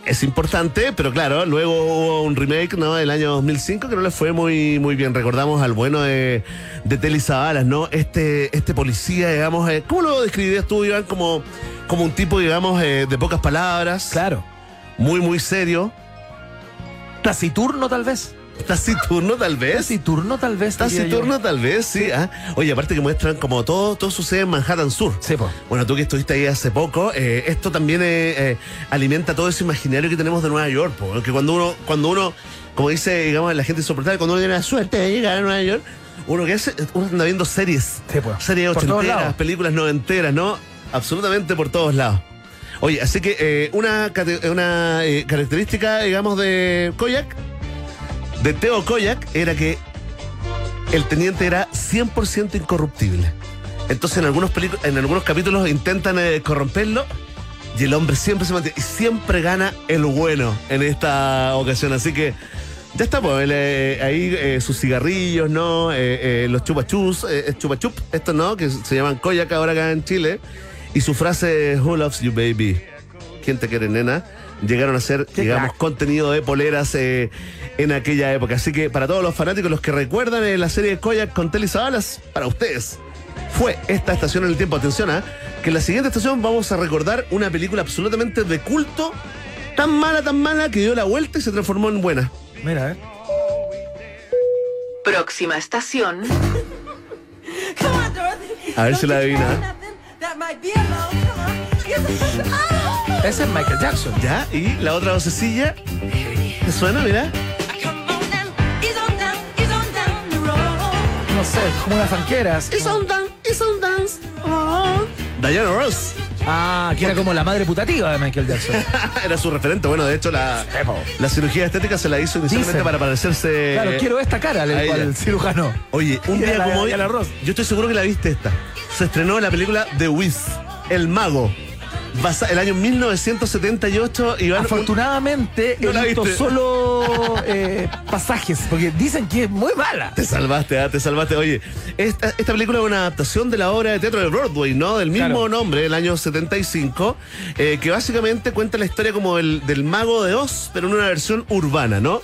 Es importante, pero claro, luego hubo un remake, ¿no?, del año dos mil cinco que no le fue muy, muy bien. Recordamos al bueno de, de Telly Savalas, ¿no? Este, este policía, digamos, eh, ¿cómo lo describirías tú, Iván? Como, como un tipo, digamos, eh, de pocas palabras. Claro. Muy, muy serio. Taciturno, tal vez. Taciturno, tal vez. Taciturno, tal vez. Taciturno, tal vez, sí. ¿Ah? Oye, aparte que muestran como todo, todo sucede en Manhattan Sur. Sí, pues. Bueno, tú que estuviste ahí hace poco, eh, esto también eh, eh, alimenta todo ese imaginario que tenemos de Nueva York, porque cuando uno, cuando uno, como dice, digamos, la gente insoportable, cuando uno tiene la suerte de llegar a Nueva York, uno que hace, uno anda viendo series. Sí, pues. Series ochenteras, películas noventeras, ¿no? Absolutamente por todos lados. Oye, así que eh, una, una eh, característica, digamos, de Kojak. De Teo Kojak era que el teniente era cien por ciento incorruptible. Entonces en algunos, en algunos capítulos intentan eh, corromperlo y el hombre siempre se mantiene y siempre gana el bueno en esta ocasión. Así que ya está, pues, el, eh, ahí eh, sus cigarrillos, ¿no? Eh, eh, los chupachus, eh, chupachup, estos, ¿no?, que se llaman Kojak ahora acá en Chile. Y su frase, who loves you baby? ¿Quién te quiere, nena? llegaron a ser, qué digamos, crack. Contenido de poleras eh, en aquella época. Así que para todos los fanáticos, los que recuerdan eh, la serie de Kojak con Telly Savalas, para ustedes fue esta estación en el tiempo. Atención, ¿eh? que en la siguiente estación vamos a recordar una película absolutamente de culto, tan mala, tan mala, que dio la vuelta y se transformó en buena. Mira, eh. Próxima estación. A ver si la adivina. Ese es Michael Jackson. Ya, y la otra vocecilla. ¿Te suena, mira? No sé, como unas fanqueras. It's on dance, it's on dance. Oh. Diana Ross. Ah, que era como la madre putativa de Michael Jackson. Era su referente. Bueno, de hecho, la, la cirugía estética se la hizo inicialmente Dicen. para parecerse... Claro, quiero esta cara al cirujano. Oye, un día la, como hoy... Diana Ross. Yo estoy seguro que la viste esta. Se estrenó la película The Wiz, El Mago. Basa, el año mil novecientos setenta y ocho. Iván, afortunadamente no he visto solo eh, pasajes, porque dicen que es muy mala. Te salvaste, ¿eh? te salvaste. Oye, esta, esta película es una adaptación de la obra de teatro de Broadway, ¿no? Del mismo claro. nombre, del año setenta y cinco, eh, que básicamente cuenta la historia como el, del Mago de Oz, pero en una versión urbana, ¿no?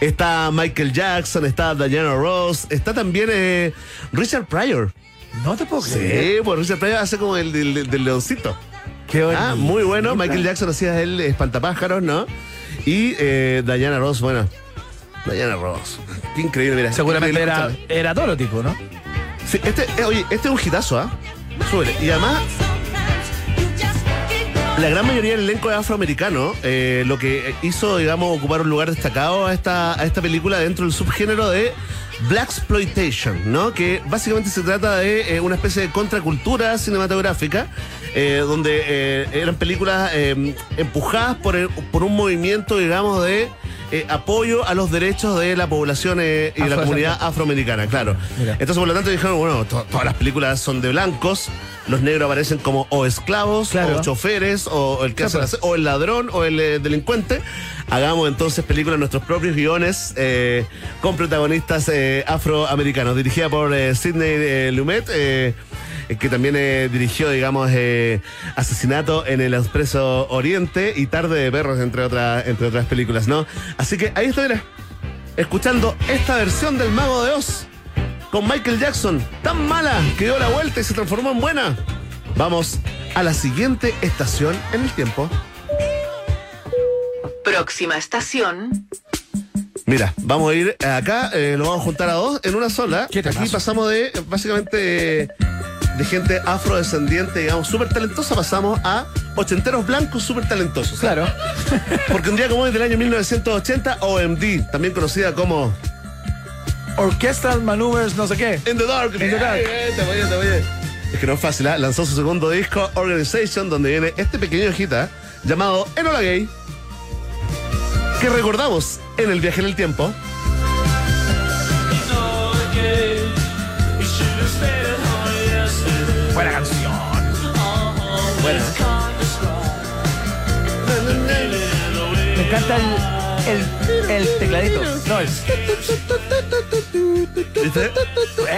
Está Michael Jackson, está Diana Ross, está también eh, Richard Pryor. No te puedo creer. Sí, pues Richard Pryor hace como el del, del, del leoncito. Ah, muy bueno. Michael Jackson hacía el espantapájaros, ¿no? Y eh, Diana Ross, bueno. Diana Ross. Qué increíble, mira. Seguramente era, era todo lo tipo, ¿no? Sí, este, eh, oye, este es un hitazo, ¿ah? ¿eh? Súbele. Y además, la gran mayoría del elenco es afroamericano, eh, lo que hizo, digamos, ocupar un lugar destacado a esta, a esta película dentro del subgénero de Blaxploitation, ¿no? Que básicamente se trata de eh, una especie de contracultura cinematográfica, eh, donde eh, eran películas eh, empujadas por, el, por un movimiento, digamos, de eh, apoyo a los derechos de la población eh, y de la comunidad afroamericana, claro. Mira. Entonces, por lo tanto, dijeron, bueno, to todas las películas son de blancos, los negros aparecen como o esclavos, claro. o choferes, o el que hace, o el ladrón, o el eh, delincuente. Hagamos entonces películas, nuestros propios guiones, eh, con protagonistas eh, afroamericanos. Dirigida por eh, Sidney eh, Lumet, eh, que también eh, dirigió, digamos, eh, Asesinato en el Expreso Oriente y Tarde de Perros, entre otras, entre otras películas, ¿no? Así que ahí estoy, escuchando esta versión del Mago de Oz con Michael Jackson, tan mala que dio la vuelta y se transformó en buena. Vamos a la siguiente estación en el tiempo. Próxima estación. Mira, vamos a ir acá, eh, lo vamos a juntar a dos en una sola. ¿Qué te Aquí pasa? pasamos de, básicamente, de gente afrodescendiente, digamos, súper talentosa, pasamos a ochenteros blancos súper talentosos. Claro. Porque un día como hoy del año mil novecientos ochenta, O M D, también conocida como... Orchestral Maneuvers, no sé qué. In the Dark. In the dark. Eh, eh, te voy, te voy. Es que no es fácil, ¿eh? Lanzó su segundo disco, Organization, donde viene este pequeño hojita, llamado Enola Gay, que recordamos en el viaje en el tiempo. Buena canción. Buena. Me encanta el, el, el tecladito. No, el... ¿Viste?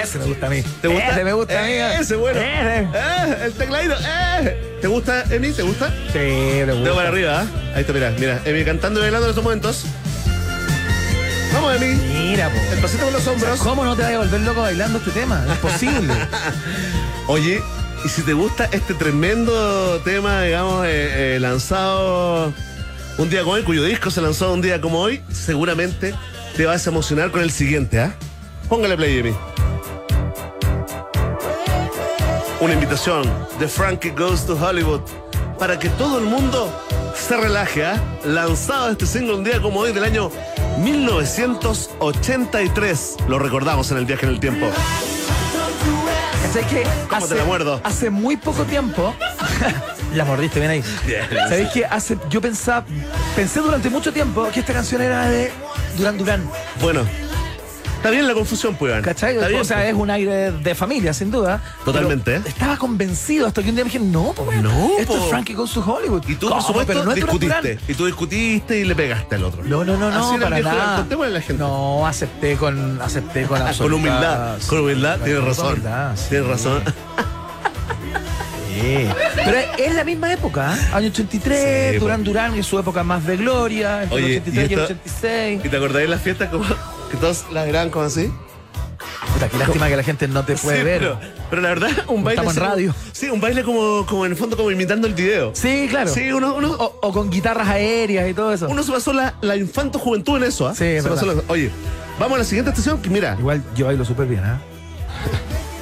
Ese me gusta a mí. ¿Te gusta? Ese me gusta a mí. Ese bueno. Ese. Eh, el tecladito. Eh. ¿Te gusta, Emi? ¿Te gusta? Sí, me gusta. Tengo para arriba, ¿eh? Ahí está, mira, mira. Emi cantando y bailando en estos momentos. Vamos, Emi. Mira, po. El pasito con los hombros. O sea, ¿cómo no te vas a volver loco bailando este tema? No es posible. Oye, y si te gusta este tremendo tema, digamos, eh, eh, lanzado un día como hoy, cuyo disco se lanzó un día como hoy, seguramente te vas a emocionar con el siguiente, ¿ah? ¿eh? Póngale play, Jimmy. Una invitación de Frankie Goes to Hollywood para que todo el mundo se relaje, ¿eh? Lanzado este single un día como hoy del año mil novecientos ochenta y tres. Lo recordamos en el viaje en el tiempo. ¿Sabes qué? ¿Cómo te la muerdo? Hace muy poco tiempo... La mordiste bien ahí. Yeah. ¿Sabéis qué? Hace, yo pensaba, pensé durante mucho tiempo que esta canción era de Durán Durán. Bueno. Está bien la confusión, pues, Iván. ¿Cachai? O sea, es un aire de familia, sin duda. Totalmente. Estaba convencido hasta que un día me dije, no, pues, no, esto po. es Frankie Goes to Hollywood. Y tú, por supuesto, pero no discutiste. Y tú discutiste y le pegaste al otro. No, no, no, no, no para nada. Contémosle a la gente. No, acepté con, acepté con absoluta, Con humildad, con humildad, tienes razón. Tienes razón. Sí. Sí. Pero es la misma época, ¿eh? Año ochenta y tres, sí, Durán Durán, en su época más de gloria, entre oye, el ochenta y tres y, esto, y el ochenta y seis. ¿Y te acordás de las fiestas como, que todas las graban como así? Puta, qué lástima que la gente no te puede sí, ver. Pero, pero la verdad, un baile. Estamos en radio. Sí, un baile como, como en el fondo, como imitando el video. Sí, claro. Sí, uno, uno, o, o con guitarras aéreas y todo eso. Uno se pasó la, la infanto juventud en eso, ¿ah? ¿eh? Sí, es se pasó la, oye, vamos a la siguiente estación, que mira. Igual yo bailo súper bien, ¿ah? ¿eh?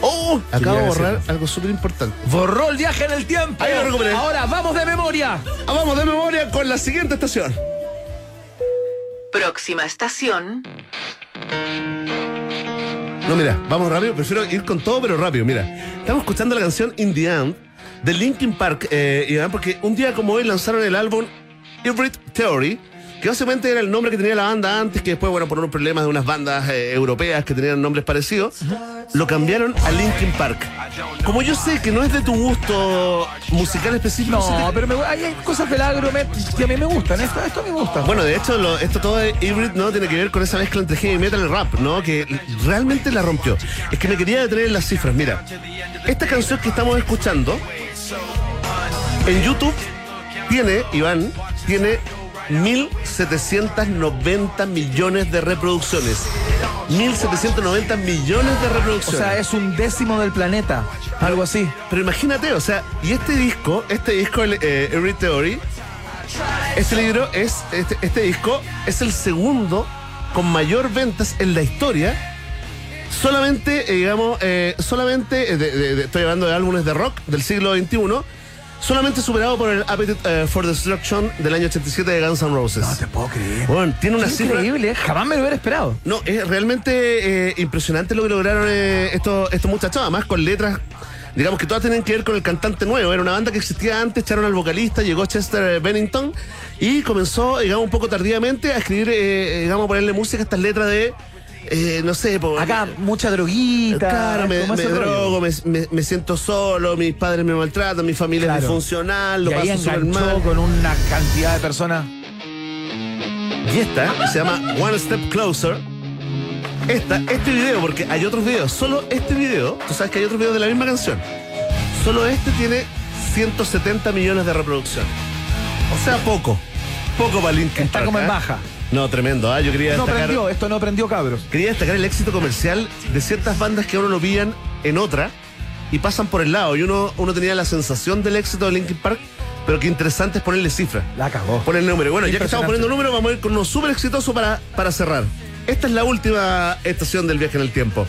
¡Oh! Acabo de borrar decirlo. Algo súper importante. Borró el viaje en el tiempo. Ahí lo recuperé. Ahora vamos de memoria. Ah, vamos de memoria con la siguiente estación. Próxima estación. No, mira, vamos rápido, prefiero ir con todo, pero rápido, mira. Estamos escuchando la canción In The End de Linkin Park, eh, y, porque un día como hoy lanzaron el álbum Hybrid Theory, que básicamente era el nombre que tenía la banda antes, que después, bueno, por unos problemas de unas bandas eh, europeas que tenían nombres parecidos, lo cambiaron a Linkin Park. Como yo sé que no es de tu gusto musical específico... No, pero me, hay cosas del agro me, que a mí me gustan, esto, esto me gusta. Bueno, de hecho, lo, esto todo de Hybrid, ¿no? Tiene que ver con esa mezcla entre heavy metal y rap, ¿no? Que realmente la rompió. Es que me quería detener en las cifras, mira. Esta canción que estamos escuchando, en YouTube, tiene, Iván, tiene... mil setecientos noventa millones de reproducciones. mil setecientos noventa millones de reproducciones. O sea, es un décimo del planeta, algo así. Pero imagínate, o sea, y este disco, este disco, el, eh, Every Theory, este libro es, este, este disco es el segundo con mayor ventas en la historia. Solamente, eh, digamos, eh, solamente, de, de, de, estoy hablando de álbumes de rock del siglo veintiuno. Solamente superado por el Appetite uh, for Destruction del año ochenta y siete de Guns N' Roses. No te puedo creer. Bueno, tiene una cifra increíble, jamás me lo hubiera esperado. No, es realmente eh, impresionante lo que lograron eh, estos, estos muchachos, además con letras, digamos que todas tienen que ver con el cantante nuevo. Era una banda que existía antes, echaron al vocalista, llegó Chester Bennington y comenzó, digamos, un poco tardíamente a escribir, eh, digamos, ponerle música a estas letras de... Eh, no sé, por, acá mucha droguita. Claro, me, me drogo, me, me, me siento solo, mis padres me maltratan, mi familia claro. es disfuncional, lo y paso súper mal. Con una cantidad de personas. Y esta se llama One Step Closer. Esta, este video, porque hay otros videos, solo este video, tú sabes que hay otros videos de la misma canción. Solo este tiene ciento setenta millones de reproducción. O sea, poco. Poco para Linkin Park. Está como en baja. No, tremendo, ¿ah? Yo quería destacar... No prendió, esto no prendió, cabros. Quería destacar el éxito comercial de ciertas bandas que uno lo pillan en otra y pasan por el lado. Y uno, uno tenía la sensación del éxito de Linkin Park, pero qué interesante es ponerle cifras. La cagó. Ponerle número. Bueno, ya que estamos poniendo número, vamos a ir con uno súper exitoso para, para cerrar. Esta es la última estación del viaje en el tiempo.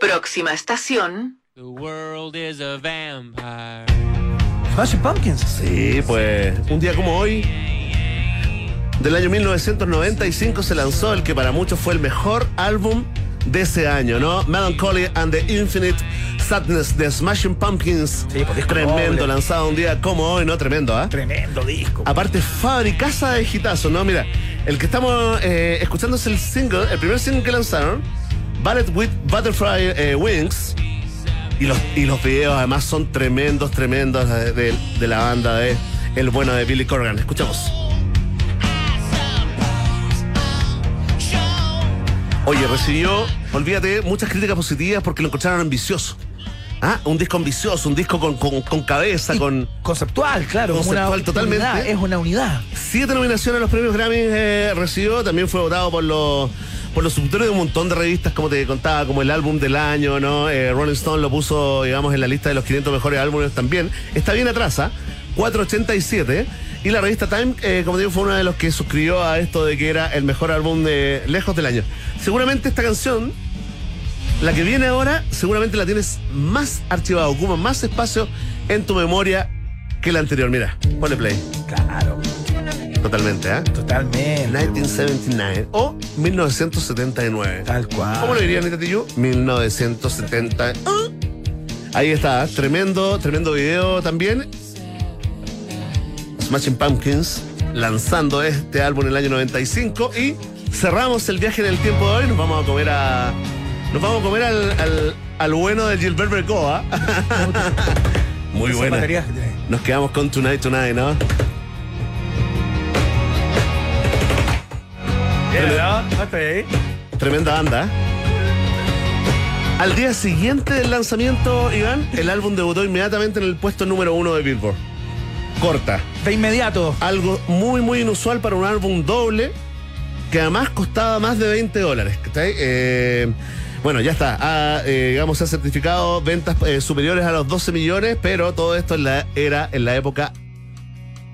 Próxima estación. The world is a vampire. Smashing Pumpkins. Sí, pues, un día como hoy... Del año mil novecientos noventa y cinco se lanzó el que para muchos fue el mejor álbum de ese año, ¿no? Melancholy and the Infinite Sadness de Smashing Pumpkins. Sí, pues disco tremendo, doble. Lanzado un día como hoy, ¿no? Tremendo, ¿ah? ¿eh? Tremendo disco. Aparte, fabricaza de hitazos, ¿no? Mira, el que estamos eh, escuchando es el single, el primer single que lanzaron, Ballet with Butterfly eh, Wings. Y los, y los videos además son tremendos, tremendos de, de, de la banda de El Bueno de Billy Corgan. Escuchamos. Oye, recibió, olvídate, muchas críticas positivas porque lo encontraron ambicioso. ¿Ah? Un disco ambicioso, un disco con, con, con cabeza, y con... Conceptual, claro. Conceptual, una, totalmente. Unidad, es una unidad. Siete nominaciones a los premios Grammy eh, recibió, también fue votado por los por los suscriptores de un montón de revistas, como te contaba, como el álbum del año, ¿no? Eh, Rolling Stone lo puso, digamos, en la lista de los quinientos mejores álbumes también. Está bien atrás, ¿ah? cuatrocientos ochenta y siete. Y la revista Time, eh, como digo, fue uno de los que suscribió a esto de que era el mejor álbum de lejos del año. Seguramente esta canción, la que viene ahora, seguramente la tienes más archivada, ocupa más espacio en tu memoria que la anterior. Mira, ponle play. Claro. Totalmente, ¿eh? Totalmente. mil novecientos setenta y nueve o mil novecientos setenta y nueve. Tal cual. ¿Cómo lo diría Anita Tijoux? mil novecientos setenta. ¿Ah? Ahí está, tremendo, tremendo video también. Smashing Pumpkins lanzando este álbum en el año noventa y cinco y cerramos el viaje en el tiempo de hoy. Nos vamos a comer a nos vamos a comer al, al, al bueno de Gilbert Bercoa. Muy buena. Nos quedamos con Tonight Tonight, ¿no? Tremenda banda. Al día siguiente del lanzamiento, Iván, el álbum debutó inmediatamente en el puesto número uno de Billboard. Corta. De inmediato. Algo muy, muy inusual para un álbum doble, que además costaba más de veinte dólares. Eh, bueno, ya está. Ha, eh, digamos, se ha certificado ventas eh, superiores a los doce millones, pero todo esto en la, era en la época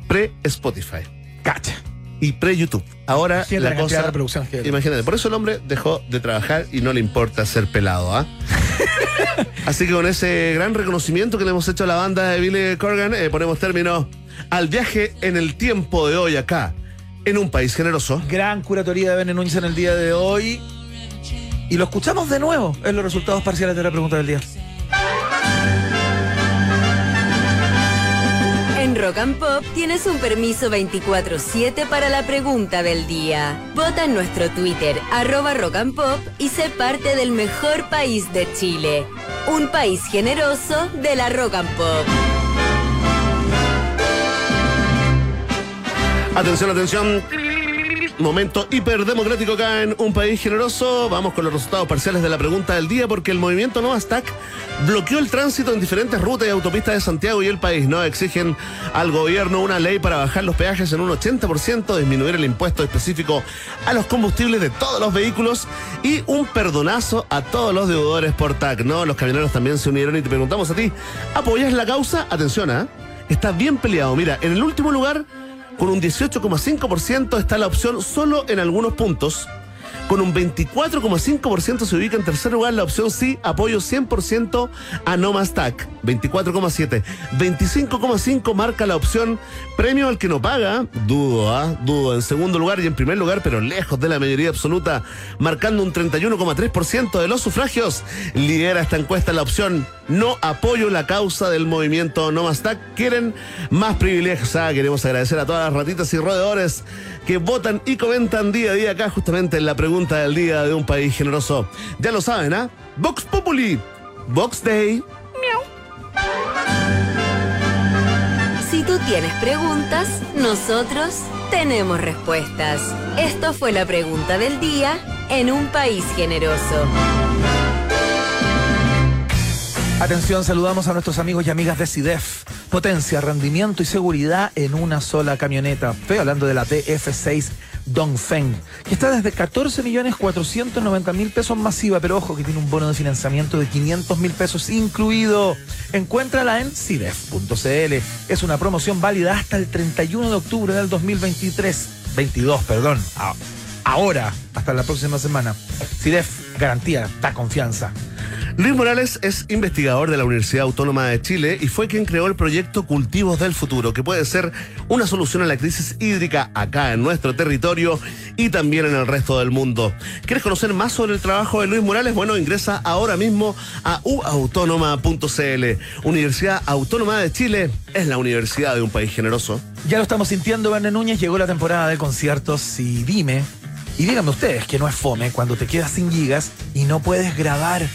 pre-Spotify. Cacha. Y pre-YouTube. Ahora sí, la, la cosa... reproducción que... Imagínate, por eso el hombre dejó de trabajar y no le importa ser pelado, ¿ah? ¿eh? Así que con ese gran reconocimiento que le hemos hecho a la banda de Billy Corgan, eh, ponemos término al viaje en el tiempo de hoy acá, en un país generoso. Gran curatoría de Ben Núñez en el día de hoy. Y lo escuchamos de nuevo en los resultados parciales de la pregunta del día. En Rock and Pop tienes un permiso veinticuatro siete para la pregunta del día. Vota en nuestro Twitter, arroba Rock and Pop, y sé parte del mejor país de Chile. Un país generoso de la Rock and Pop. Atención, atención. Momento hiperdemocrático acá en un país generoso. Vamos con los resultados parciales de la pregunta del día, porque el movimiento Novastack bloqueó el tránsito en diferentes rutas y autopistas de Santiago y el país. No exigen al gobierno una ley para bajar los peajes en un ochenta por ciento, disminuir el impuesto específico a los combustibles de todos los vehículos y un perdonazo a todos los deudores por TAC. No, los camioneros también se unieron y te preguntamos a ti, ¿apoyas la causa? Atención, ¿eh? Está bien peleado. Mira, en el último lugar, con un dieciocho coma cinco por ciento está la opción solo en algunos puntos. Con un veinticuatro coma cinco por ciento se ubica en tercer lugar la opción sí, apoyo cien por ciento a No Más Tag, veinticuatro coma siete por ciento. veinticinco coma cinco por ciento marca la opción premio al que no paga, dudo, ¿ah? Dudo. En segundo lugar y en primer lugar, pero lejos de la mayoría absoluta, marcando un treinta y uno coma tres por ciento de los sufragios, lidera esta encuesta la opción no apoyo la causa del movimiento No Más Tag. Quieren más privilegios. Ah, queremos agradecer a todas las ratitas y roedores que votan y comentan día a día acá, justamente en la pregunta del día de un país generoso. Ya lo saben, ¿ah? ¿eh? Vox Populi, Vox Day. Si tú tienes preguntas, nosotros tenemos respuestas. Esto fue la pregunta del día en un país generoso. Atención, saludamos a nuestros amigos y amigas de CIDEF. Potencia, rendimiento y seguridad en una sola camioneta. Estoy hablando de la D F seis Dongfeng, que está desde catorce millones cuatrocientos noventa mil pesos masiva, pero ojo que tiene un bono de financiamiento de quinientos mil pesos incluido. Encuéntrala en C I D E F punto C L. Es una promoción válida hasta el treinta y uno de octubre del dos mil veintitrés, veintidós, perdón. Ahora, hasta la próxima semana. C I D E F, garantía, da confianza. Luis Morales es investigador de la Universidad Autónoma de Chile y fue quien creó el proyecto Cultivos del Futuro, que puede ser una solución a la crisis hídrica acá en nuestro territorio y también en el resto del mundo. ¿Quieres conocer más sobre el trabajo de Luis Morales? Bueno, ingresa ahora mismo a u autónoma punto c l. Universidad Autónoma de Chile es la universidad de un país generoso. Ya lo estamos sintiendo, Verne Núñez. Llegó la temporada de conciertos y dime, y díganme ustedes que no es fome cuando te quedas sin gigas y no puedes grabar.